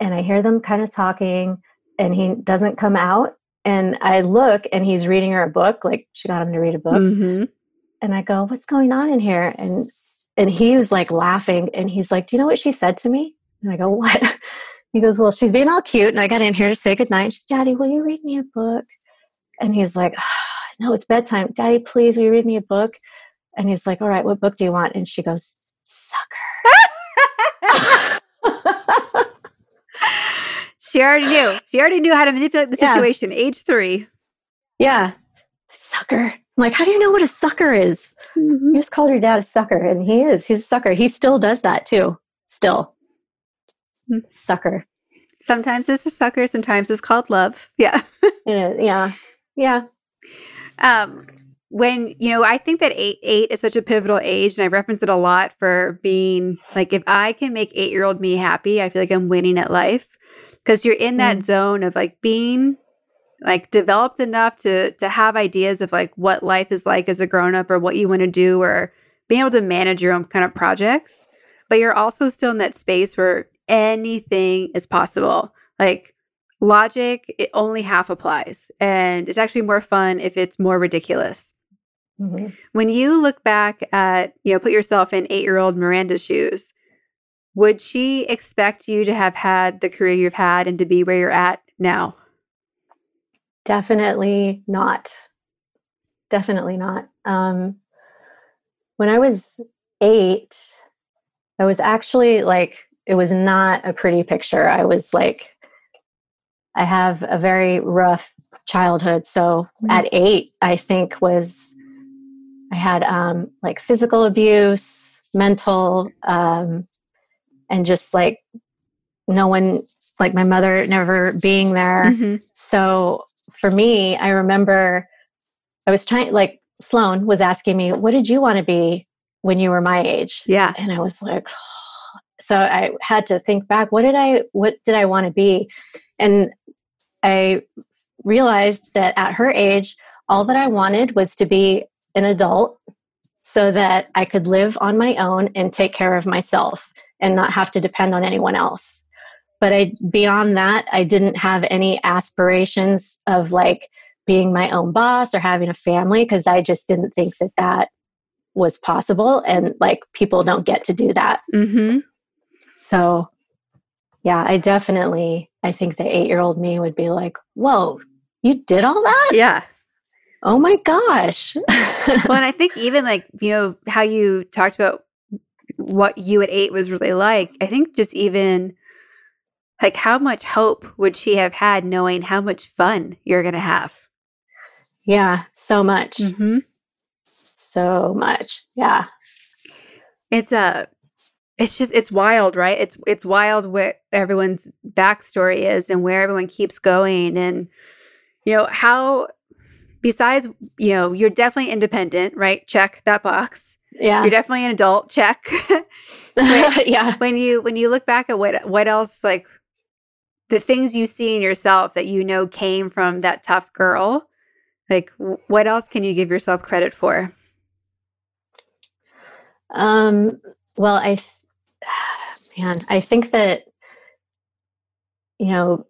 And I hear them kind of talking, and he doesn't come out. And I look, and he's reading her a book. Like, she got him to read a book. Mm-hmm. And I go, what's going on in here? And he was like laughing, and he's like, do you know what she said to me? And I go, what? He goes, well, she's being all cute, and I got in here to say goodnight. She's, Daddy, will you read me a book? And he's like, no, it's bedtime. Daddy, please, will you read me a book? And he's like, all right, what book do you want? And she goes, sucker. She already knew. She already knew how to manipulate the situation. Age 3. Yeah. So sucker. I'm like, how do you know what a sucker is? Mm-hmm. You just called your dad a sucker, and he is. He's a sucker. He still does that too. Still. Mm-hmm. Sucker. Sometimes it's a sucker. Sometimes it's called love. Yeah. Yeah. When, you know, I think that eight is such a pivotal age, and I reference it a lot for being like, if I can make 8-year-old me happy, I feel like I'm winning at life, because you're in that zone of like being like developed enough to have ideas of like what life is like as a grown-up or what you want to do or being able to manage your own kind of projects. But you're also still in that space where anything is possible. Like logic, it only half applies, and it's actually more fun if it's more ridiculous. Mm-hmm. When you look back at, you know, put yourself in 8-year-old Miranda's shoes, would she expect you to have had the career you've had and to be where you're at now? Definitely not. Definitely not. When I was 8, I was actually like, it was not a pretty picture. I was like, I have a very rough childhood. So at 8, I think I had like physical abuse, mental, and just like no one, like my mother never being there. Mm-hmm. So for me, I remember I was trying, like Sloan was asking me, what did you want to be when you were my age? Yeah. And I was like, oh. So I had to think back, what did I want to be? And I realized that at her age, all that I wanted was to be an adult so that I could live on my own and take care of myself and not have to depend on anyone else. But beyond that, I didn't have any aspirations of like being my own boss or having a family, because I just didn't think that that was possible. And like people don't get to do that. Mm-hmm. So yeah, I think the 8-year-old me would be like, whoa, you did all that? Yeah. Oh my gosh. Well, and I think even like, you know, how you talked about what you at 8 was really like, I think just even like how much hope would she have had knowing how much fun you're going to have? Yeah, so much. Mm-hmm. So much. Yeah. It's wild, right? It's wild what everyone's backstory is and where everyone keeps going. And, you know, how, besides, you know, you're definitely independent, right? Check that box. Yeah. You're definitely an adult. Check. Yeah. When you look back at what else, like the things you see in yourself that, you know, came from that tough girl, like what else can you give yourself credit for? Well, I think that, you know,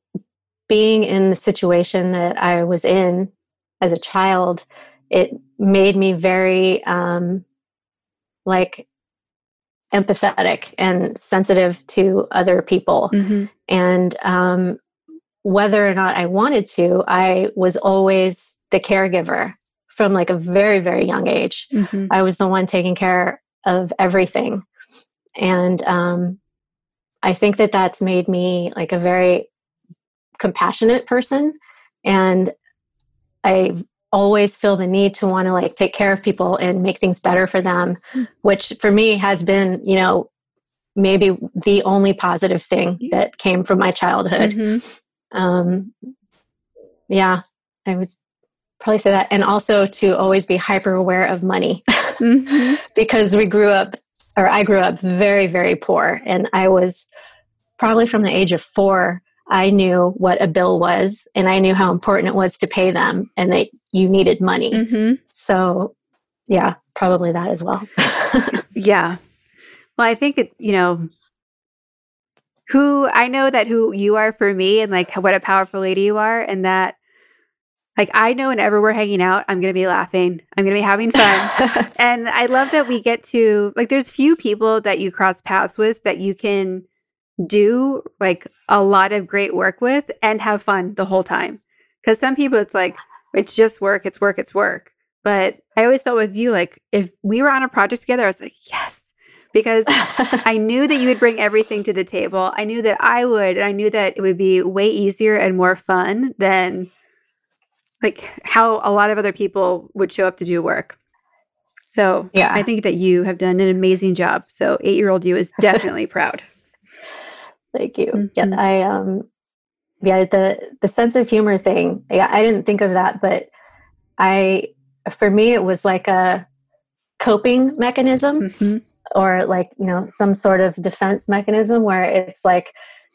being in the situation that I was in as a child, it made me very, like empathetic and sensitive to other people. Mm-hmm. And whether or not I wanted to, I was always the caregiver from like a very, very young age. Mm-hmm. I was the one taking care of everything. And I think that that's made me like a very compassionate person. And I always feel the need to want to like take care of people and make things better for them, which for me has been, you know, maybe the only positive thing that came from my childhood. Mm-hmm. Yeah, I would probably say that. And also to always be hyper aware of money mm-hmm. because I grew up very, very poor. And I was probably from the age of 4, I knew what a bill was, and I knew how important it was to pay them, and that you needed money. Mm-hmm. So, yeah, probably that as well. Yeah. Well, I think it, you know, I know that who you are for me, and like what a powerful lady you are, and that like I know whenever we're hanging out, I'm going to be laughing. I'm going to be having fun. And I love that we get to, like, there's few people that you cross paths with that you can do like a lot of great work with and have fun the whole time. Because some people it's like, it's just work, it's work, it's work. But I always felt with you, like if we were on a project together, I was like, yes, because I knew that you would bring everything to the table. I knew that I would, and I knew that it would be way easier and more fun than like how a lot of other people would show up to do work. So yeah. I think that you have done an amazing job. So 8-year-old you is definitely proud. Thank you. Mm-hmm. Yeah, the sense of humor thing. Yeah, I didn't think of that, but for me, it was like a coping mechanism or like, you know, some sort of defense mechanism where it's like,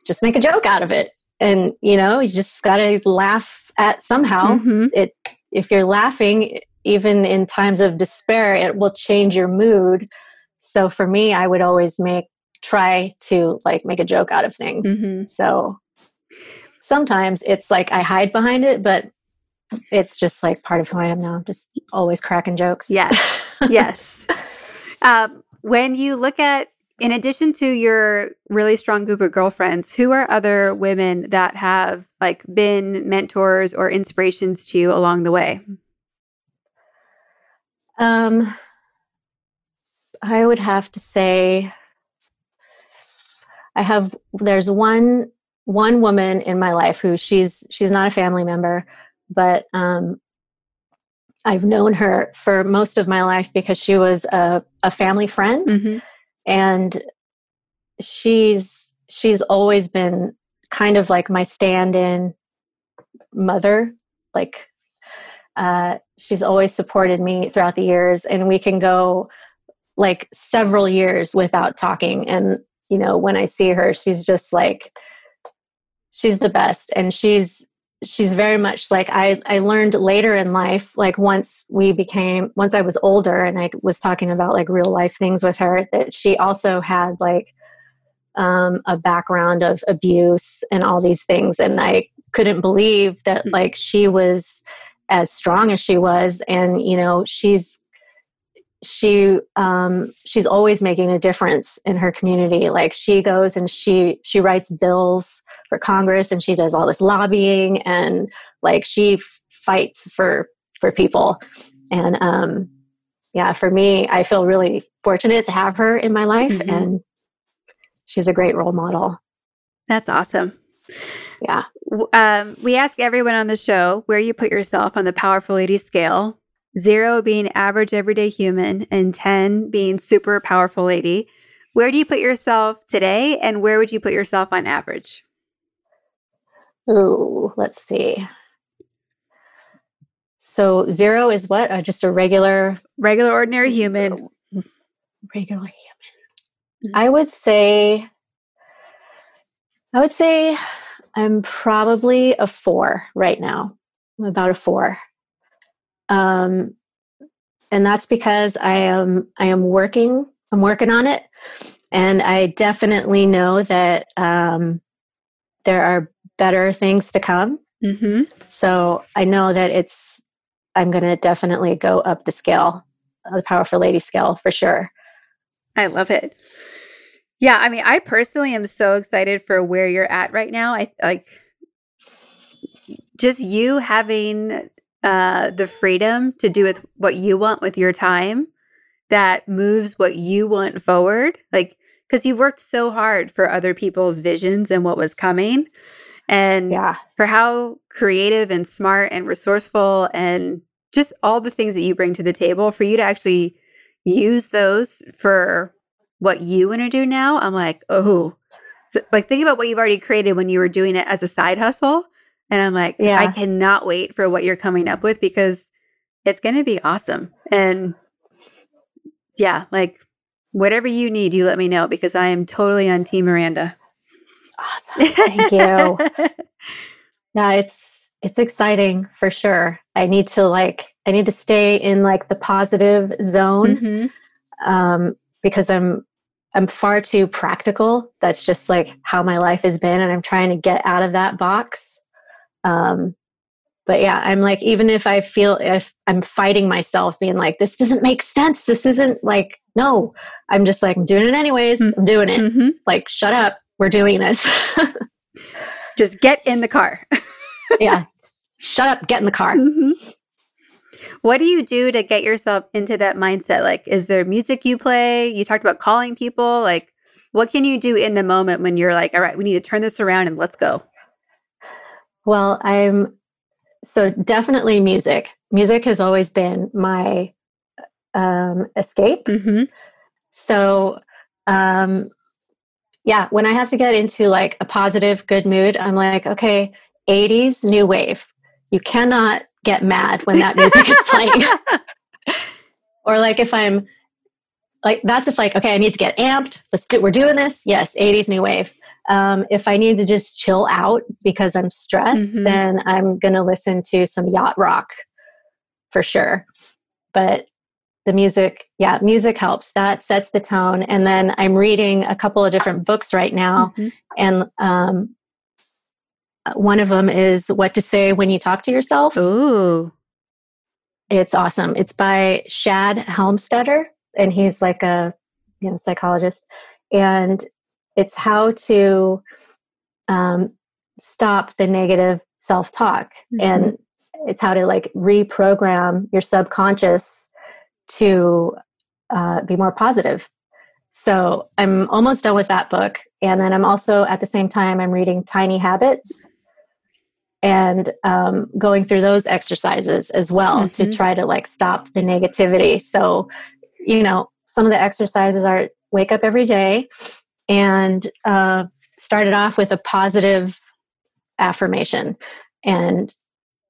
just make a joke out of it. And, you know, you just got to laugh at somehow. Mm-hmm. If you're laughing, even in times of despair, it will change your mood. So for me, I would always try to make a joke out of things. Mm-hmm. So sometimes it's like I hide behind it, but it's just like part of who I am now. Just always cracking jokes. Yes. Yes. When you look at, in addition to your really strong group of girlfriends, who are other women that have like been mentors or inspirations to you along the way? I would have to say there's one woman in my life who she's not a family member, but I've known her for most of my life because she was a family friend. Mm-hmm. And she's always been kind of like my stand-in mother. Like she's always supported me throughout the years, and we can go like several years without talking. And, you know, when I see her, she's just like, she's the best. And she's very much like I learned later in life, like once I was older and I was talking about like real life things with her, that she also had like a background of abuse and all these things. And I couldn't believe that like she was as strong as she was. And, you know, she's always making a difference in her community. Like she goes and she writes bills for Congress and she does all this lobbying and like she fights for people. And yeah, for me, I feel really fortunate to have her in my life, mm-hmm. and she's a great role model. That's awesome. Yeah. We ask everyone on the show where you put yourself on the Powerful Lady scale. 0 being average everyday human and 10 being super powerful lady. Where do you put yourself today, and where would you put yourself on average? Ooh, let's see. So 0 is what? Just a regular, ordinary human. I would say I'm probably a 4 right now. I'm about a 4. And that's because I am working. I'm working on it, and I definitely know that there are better things to come. Mm-hmm. So I know that I'm going to definitely go up the scale, the Powerful Lady scale for sure. I love it. Yeah, I mean, I personally am so excited for where you're at right now. I like just you having the freedom to do with what you want with your time that moves what you want forward. Like, because you've worked so hard for other people's visions and what was coming, and yeah. for how creative and smart and resourceful and just all the things that you bring to the table, for you to actually use those for what you want to do now. I'm like, oh, so, like think about what you've already created when you were doing it as a side hustle. And I'm like, yeah. I cannot wait for what you're coming up with, because it's going to be awesome. And yeah, like whatever you need, you let me know, because I am totally on Team Miranda. Awesome. Thank you. Yeah, it's exciting for sure. I need to stay in like the positive zone, mm-hmm. Because I'm far too practical. That's just like how my life has been. And I'm trying to get out of that box. But yeah, I'm like, even if I feel, if I'm fighting myself being like, this doesn't make sense. This isn't like, no, I'm just like, I'm doing it anyways. Mm-hmm. I'm doing it. Mm-hmm. Like, shut up. We're doing this. Just get in the car. Yeah. Shut up. Get in the car. Mm-hmm. What do you do to get yourself into that mindset? Like, is there music you play? You talked about calling people. Like, what can you do in the moment when you're like, all right, we need to turn this around and let's go? Well, I'm So definitely music. Music has always been my escape. Mm-hmm. So yeah, when I have to get into like a positive, good mood, I'm like, okay, 80s new wave. You cannot get mad when that music is playing. Or like if I'm like, that's if like, okay, I need to get amped. We're doing this. Yes, 80s new wave. If I need to just chill out because I'm stressed, mm-hmm. then I'm going to listen to some yacht rock for sure. But the music, yeah, music helps. That sets the tone. And then I'm reading a couple of different books right now. Mm-hmm. And one of them is What to Say When You Talk to Yourself. Ooh. It's awesome. It's by Shad Helmstetter. And he's like a psychologist. And it's how to stop the negative self-talk. Mm-hmm. And it's how to like reprogram your subconscious to be more positive. So I'm almost done with that book. And then I'm also, at the same time, I'm reading Tiny Habits and going through those exercises as well mm-hmm. to try to like stop the negativity. So, you know, some of the exercises are wake up every day and started off with a positive affirmation. And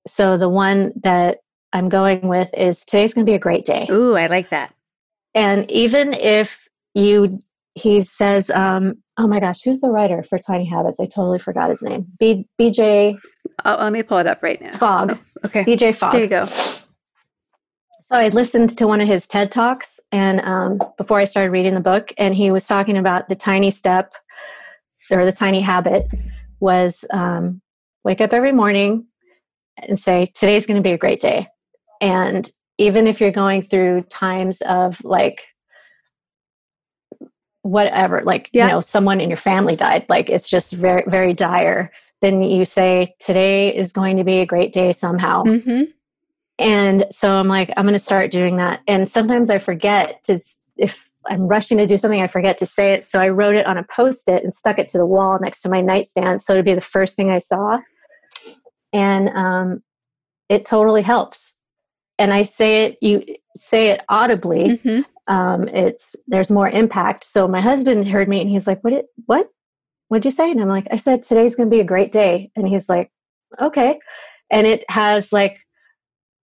so the one that I'm going with is today's going to be a great day. Ooh, I like that. And even if he says, oh my gosh, who's the writer for Tiny Habits? I totally forgot his name. BJ. Oh, let me pull it up right now. Fogg. Oh, okay. BJ Fogg. There you go. So I listened to one of his TED Talks and before I started reading the book, and he was talking about the tiny step or the tiny habit was wake up every morning and say, today's going to be a great day. And even if you're going through times of like whatever, like, yeah. Someone in your family died, like it's just very, very dire. Then you say, today is going to be a great day somehow. Mm-hmm. And so I'm like, I'm going to start doing that. And sometimes I forget to, if I'm rushing to do something, I forget to say it. So I wrote it on a Post-it and stuck it to the wall next to my nightstand. So it'd be the first thing I saw. And it totally helps. And I say it, you say it audibly. Mm-hmm. There's more impact. So my husband heard me and he's like, what? What'd you say? And I'm like, I said, today's going to be a great day. And he's like, okay. And it has like,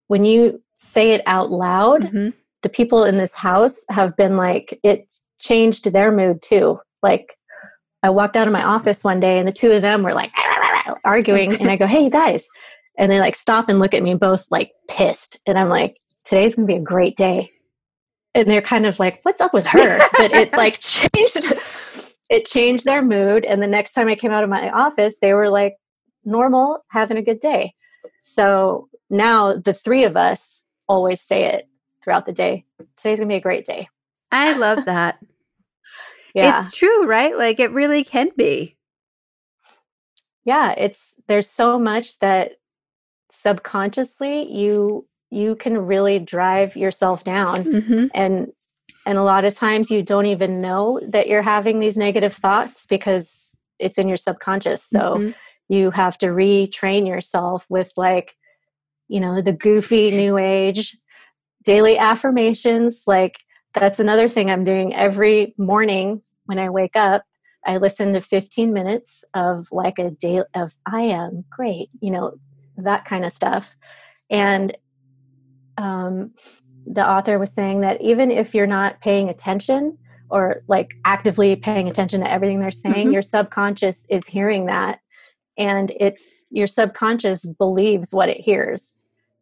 when you say it out loud, mm-hmm. the people in this house have been like, it changed their mood too. Like I walked out of my office one day and the two of them were like arguing and I go, hey, you guys. And they like stop and look at me both like pissed. And I'm like, today's going to be a great day. And they're kind of like, what's up with her? But it like changed their mood. And the next time I came out of my office, they were like normal, having a good day. So now the three of us always say it throughout the day. Today's going to be a great day. I love that. Yeah. It's true, right? Like it really can be. Yeah, there's so much that subconsciously you can really drive yourself down mm-hmm. and a lot of times you don't even know that you're having these negative thoughts because it's in your subconscious. So mm-hmm. you have to retrain yourself with like, the goofy new age daily affirmations. Like that's another thing I'm doing every morning when I wake up. I listen to 15 minutes of like a day of I am great, that kind of stuff. And the author was saying that even if you're not paying attention or like actively paying attention to everything they're saying, mm-hmm. your subconscious is hearing that. And it's your subconscious believes what it hears.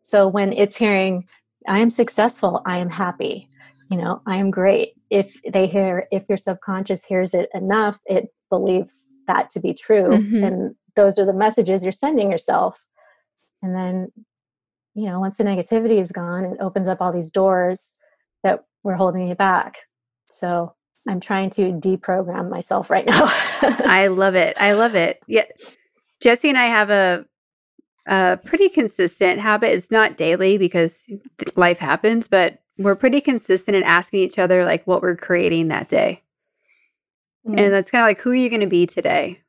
So when it's hearing, I am successful, I am happy, I am great. If your subconscious hears it enough, it believes that to be true. Mm-hmm. And those are the messages you're sending yourself. And then, once the negativity is gone, it opens up all these doors that were holding you back. So I'm trying to deprogram myself right now. I love it. I love it. Yeah. Jesse and I have a pretty consistent habit. It's not daily because life happens, but we're pretty consistent in asking each other like what we're creating that day. Mm-hmm. And that's kind of like, who are you going to be today?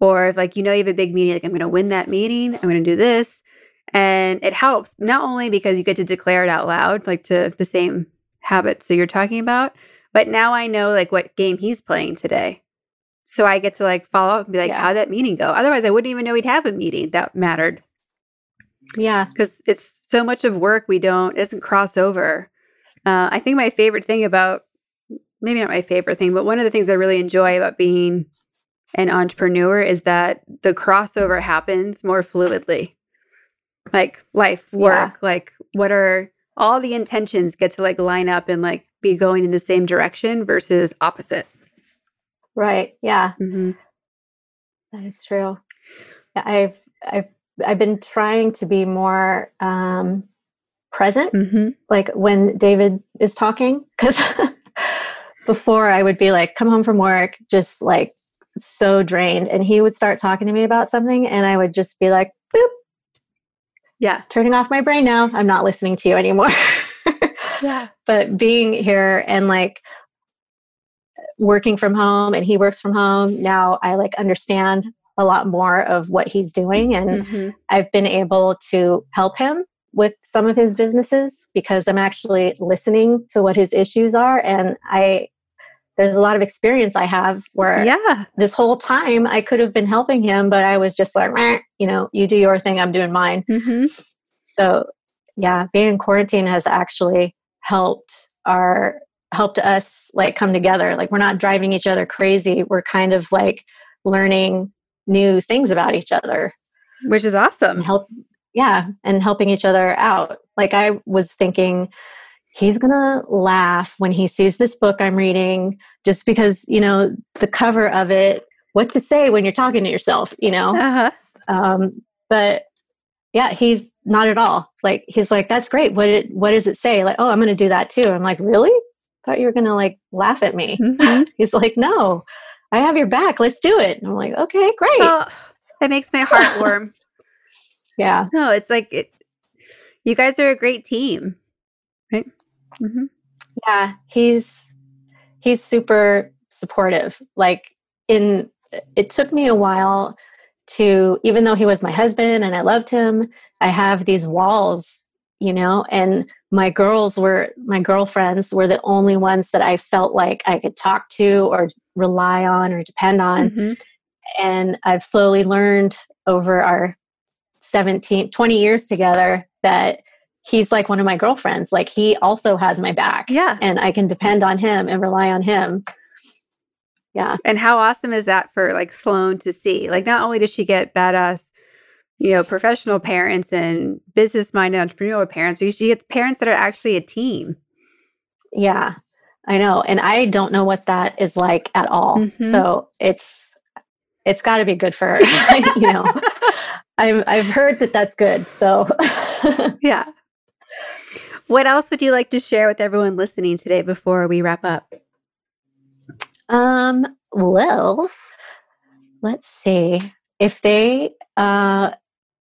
Or if like, you have a big meeting, like I'm going to win that meeting. I'm going to do this. And it helps not only because you get to declare it out loud, like to the same habits that you're talking about, but now I know like what game he's playing today. So I get to like follow up and be like, how'd that meeting go? Otherwise, I wouldn't even know he'd have a meeting that mattered. Yeah. Because it's so much of work it doesn't cross over. I think my favorite thing about, maybe not my favorite thing, but one of the things I really enjoy about being an entrepreneur is that the crossover happens more fluidly. Like life, work, like what are all the intentions get to like line up and like be going in the same direction versus opposite. Right. Yeah. Mm-hmm. That is true. I've been trying to be more present, like when David is talking, because before I would be like, come home from work, just like so drained. And he would start talking to me about something and I would just be like, boop. Yeah. Turning off my brain now. I'm not listening to you anymore. Yeah. But being here and like working from home and he works from home. Now I like understand a lot more of what he's doing. And I've been able to help him with some of his businesses because I'm actually listening to what his issues are. And there's a lot of experience I have where this whole time I could have been helping him, but I was just like, you do your thing, I'm doing mine. So being in quarantine has actually helped us like come together. Like we're not driving each other crazy. We're kind of like learning new things about each other, which is awesome. And helping each other out. Like I was thinking, he's going to laugh when he sees this book I'm reading just because, the cover of it, What to Say When You're Talking to Yourself, but he's not at all. Like, he's like, that's great. What does it say? Like, oh, I'm going to do that too. I'm like, really? I thought you were going to like laugh at me. He's like, no, I have your back. Let's do it. And I'm like, okay, great. Oh, that makes my heart warm. Yeah. No, it's like, you guys are a great team, right? Yeah, he's super supportive. Like it took me a while to, even though he was my husband and I loved him, I have these walls, and my girlfriends were the only ones that I felt like I could talk to or rely on or depend on. And I've slowly learned over our 20 years together that he's like one of my girlfriends. Like he also has my back. Yeah. And I can depend on him and rely on him. Yeah. And how awesome is that for like Sloan to see? Like not only does she get badass, professional parents and business-minded entrepreneurial parents, but she gets parents that are actually a team. Yeah, I know. And I don't know what that is like at all. So it's got to be good for her. I've heard that that's good. So yeah. What else would you like to share with everyone listening today before we wrap up? Well, let's see. If they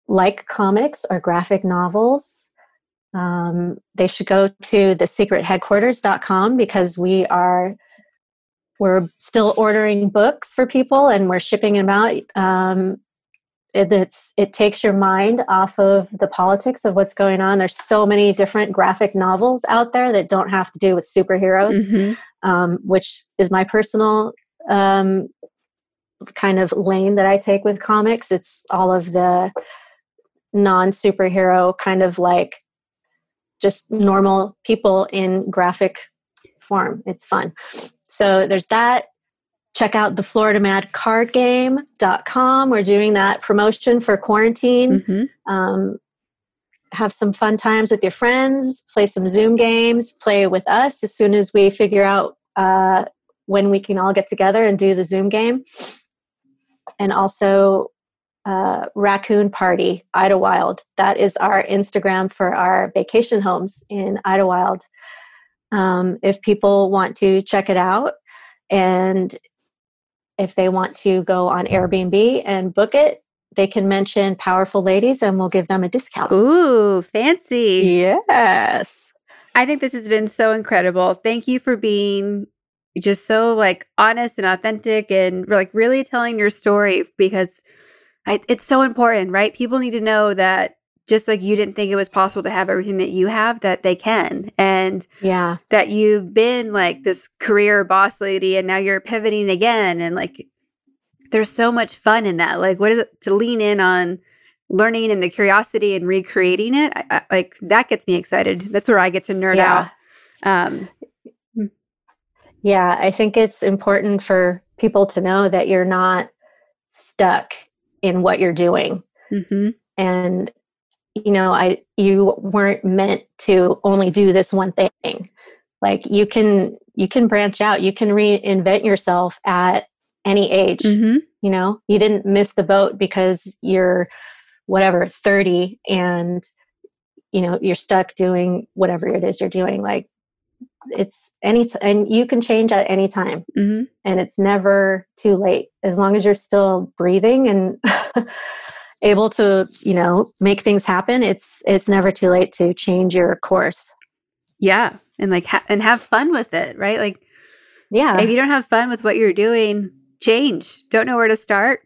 like comics or graphic novels, they should go to thesecretheadquarters.com because we're still ordering books for people and we're shipping them out. It takes your mind off of the politics of what's going on. There's so many different graphic novels out there that don't have to do with superheroes, which is my personal kind of lane that I take with comics. It's all of the non-superhero kind of like just normal people in graphic form. It's fun. So there's that. Check out the FloridaManCardGame.com. We're doing that promotion for quarantine. Have some fun times with your friends. Play some Zoom games. Play with us as soon as we figure out when we can all get together and do the Zoom game. And also Raccoon Party Idyllwild. That is our Instagram for our vacation homes in Idyllwild. If people want to check it out. And if they want to go on Airbnb and book it, they can mention Powerful Ladies and we'll give them a discount. Ooh, fancy. Yes. I think this has been so incredible. Thank you for being just so like honest and authentic and like really telling your story because it's so important, right? People need to know that just like you didn't think it was possible to have everything that you have, that they can. And yeah, that you've been like this career boss lady and now you're pivoting again. And like, there's so much fun in that. Like, what is it to lean in on learning and the curiosity and recreating it? I like, that gets me excited. That's where I get to nerd out. Yeah, I think it's important for people to know that you're not stuck in what you're doing. Mm-hmm. And, you know, you weren't meant to only do this one thing. Like you can branch out, you can reinvent yourself at any age. Mm-hmm. You know, you didn't miss the boat because you're whatever, 30 and, you know, you're stuck doing whatever it is you're doing. Like, it's and you can change at any time. Mm-hmm. And it's never too late. As long as you're still breathing and able to, you know, make things happen, it's never too late to change your course. Yeah. And like, and have fun with it, right? Like, yeah, if you don't have fun with what you're doing, change. Don't know where to start,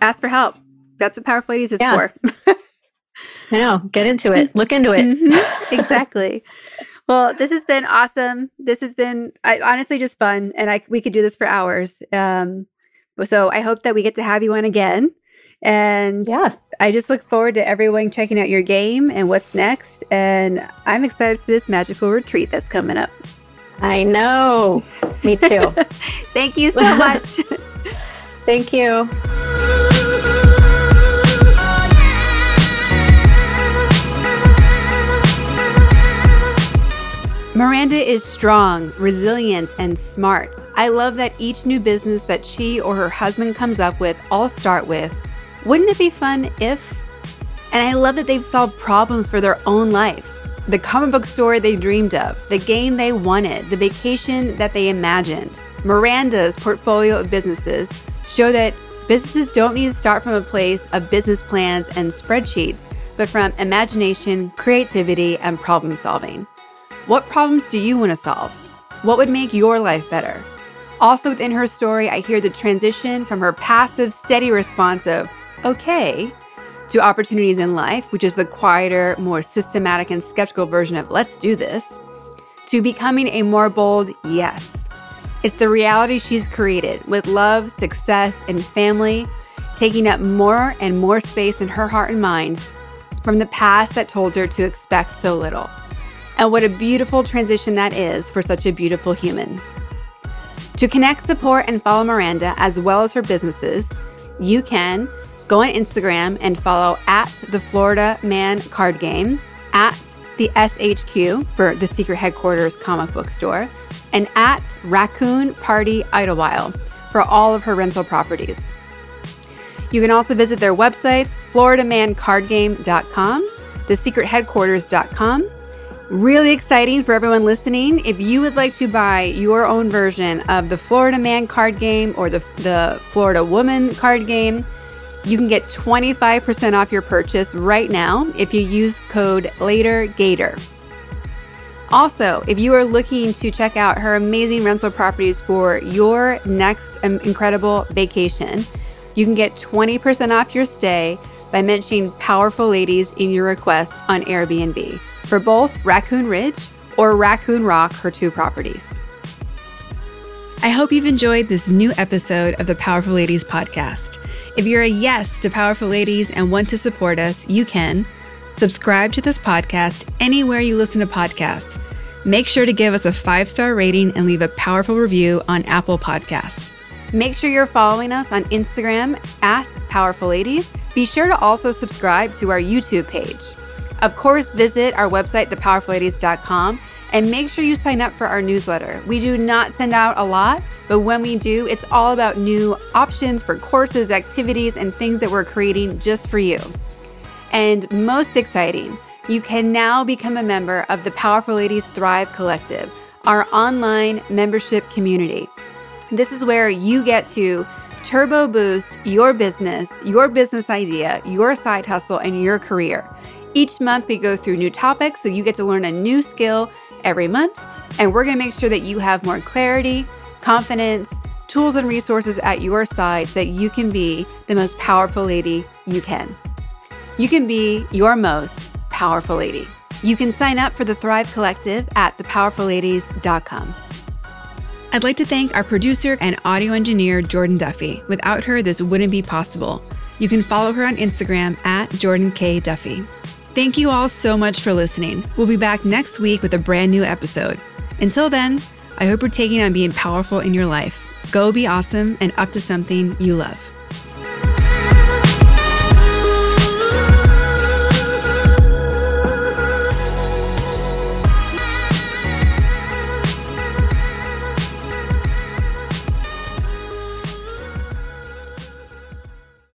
ask for help. That's what Powerful Ladies is for. I know. Get into it. Look into it. Mm-hmm. Exactly. Well, this has been awesome. This has been honestly just fun, and we could do this for hours. So I hope that we get to have you on again. And yeah, I just look forward to everyone checking out your game and what's next. And I'm excited for this magical retreat that's coming up. I know. Me too. Thank you so much. Thank you. Miranda is strong, resilient, and smart. I love that each new business that she or her husband comes up with all start with, wouldn't it be fun if? And I love that they've solved problems for their own life. The comic book store they dreamed of, the game they wanted, the vacation that they imagined. Miranda's portfolio of businesses show that businesses don't need to start from a place of business plans and spreadsheets, but from imagination, creativity, and problem solving. What problems do you want to solve? What would make your life better? Also within her story, I hear the transition from her passive, steady response of, okay, to opportunities in life, which is the quieter, more systematic and skeptical version of let's do this, to becoming a more bold yes. It's the reality she's created with love, success, and family, taking up more and more space in her heart and mind from the past that told her to expect so little. And what a beautiful transition that is for such a beautiful human. To connect, support, and follow Miranda as well as her businesses, you can go on Instagram and follow at the Florida Man Card Game, at the SHQ for The Secret Headquarters Comic Book Store, and at Raccoon Party Idyllwild for all of her rental properties. You can also visit their websites, FloridaManCardGame.com, thesecretheadquarters.com. Really exciting for everyone listening. If you would like to buy your own version of the Florida Man Card Game or the Florida Woman Card Game, you can get 25% off your purchase right now if you use code LATERGATOR. Also, if you are looking to check out her amazing rental properties for your next incredible vacation, you can get 20% off your stay by mentioning Powerful Ladies in your request on Airbnb for both Raccoon Ridge or Raccoon Rock, her two properties. I hope you've enjoyed this new episode of the Powerful Ladies podcast. If you're a yes to Powerful Ladies and want to support us, you can subscribe to this podcast anywhere you listen to podcasts. Make sure to give us a 5-star rating and leave a powerful review on Apple Podcasts. Make sure you're following us on Instagram at Powerful Ladies. Be sure to also subscribe to our YouTube page. Of course, visit our website, thepowerfulladies.com, and make sure you sign up for our newsletter. We do not send out a lot, but when we do, it's all about new options for courses, activities, and things that we're creating just for you. And most exciting, you can now become a member of the Powerful Ladies Thrive Collective, our online membership community. This is where you get to turbo boost your business idea, your side hustle, and your career. Each month, we go through new topics, so you get to learn a new skill every month, and we're going to make sure that you have more clarity, confidence, tools, and resources at your side so that you can be the most powerful lady you can. you can be your most powerful lady. You can sign up for the Thrive Collective at thepowerfulladies.com. I'd like to thank our producer and audio engineer, Jordan Duffy. Without her, this wouldn't be possible. You can follow her on Instagram at Jordan K. Duffy. Thank you all so much for listening. We'll be back next week with a brand new episode. Until then, I hope you're taking on being powerful in your life. Go be awesome and up to something you love.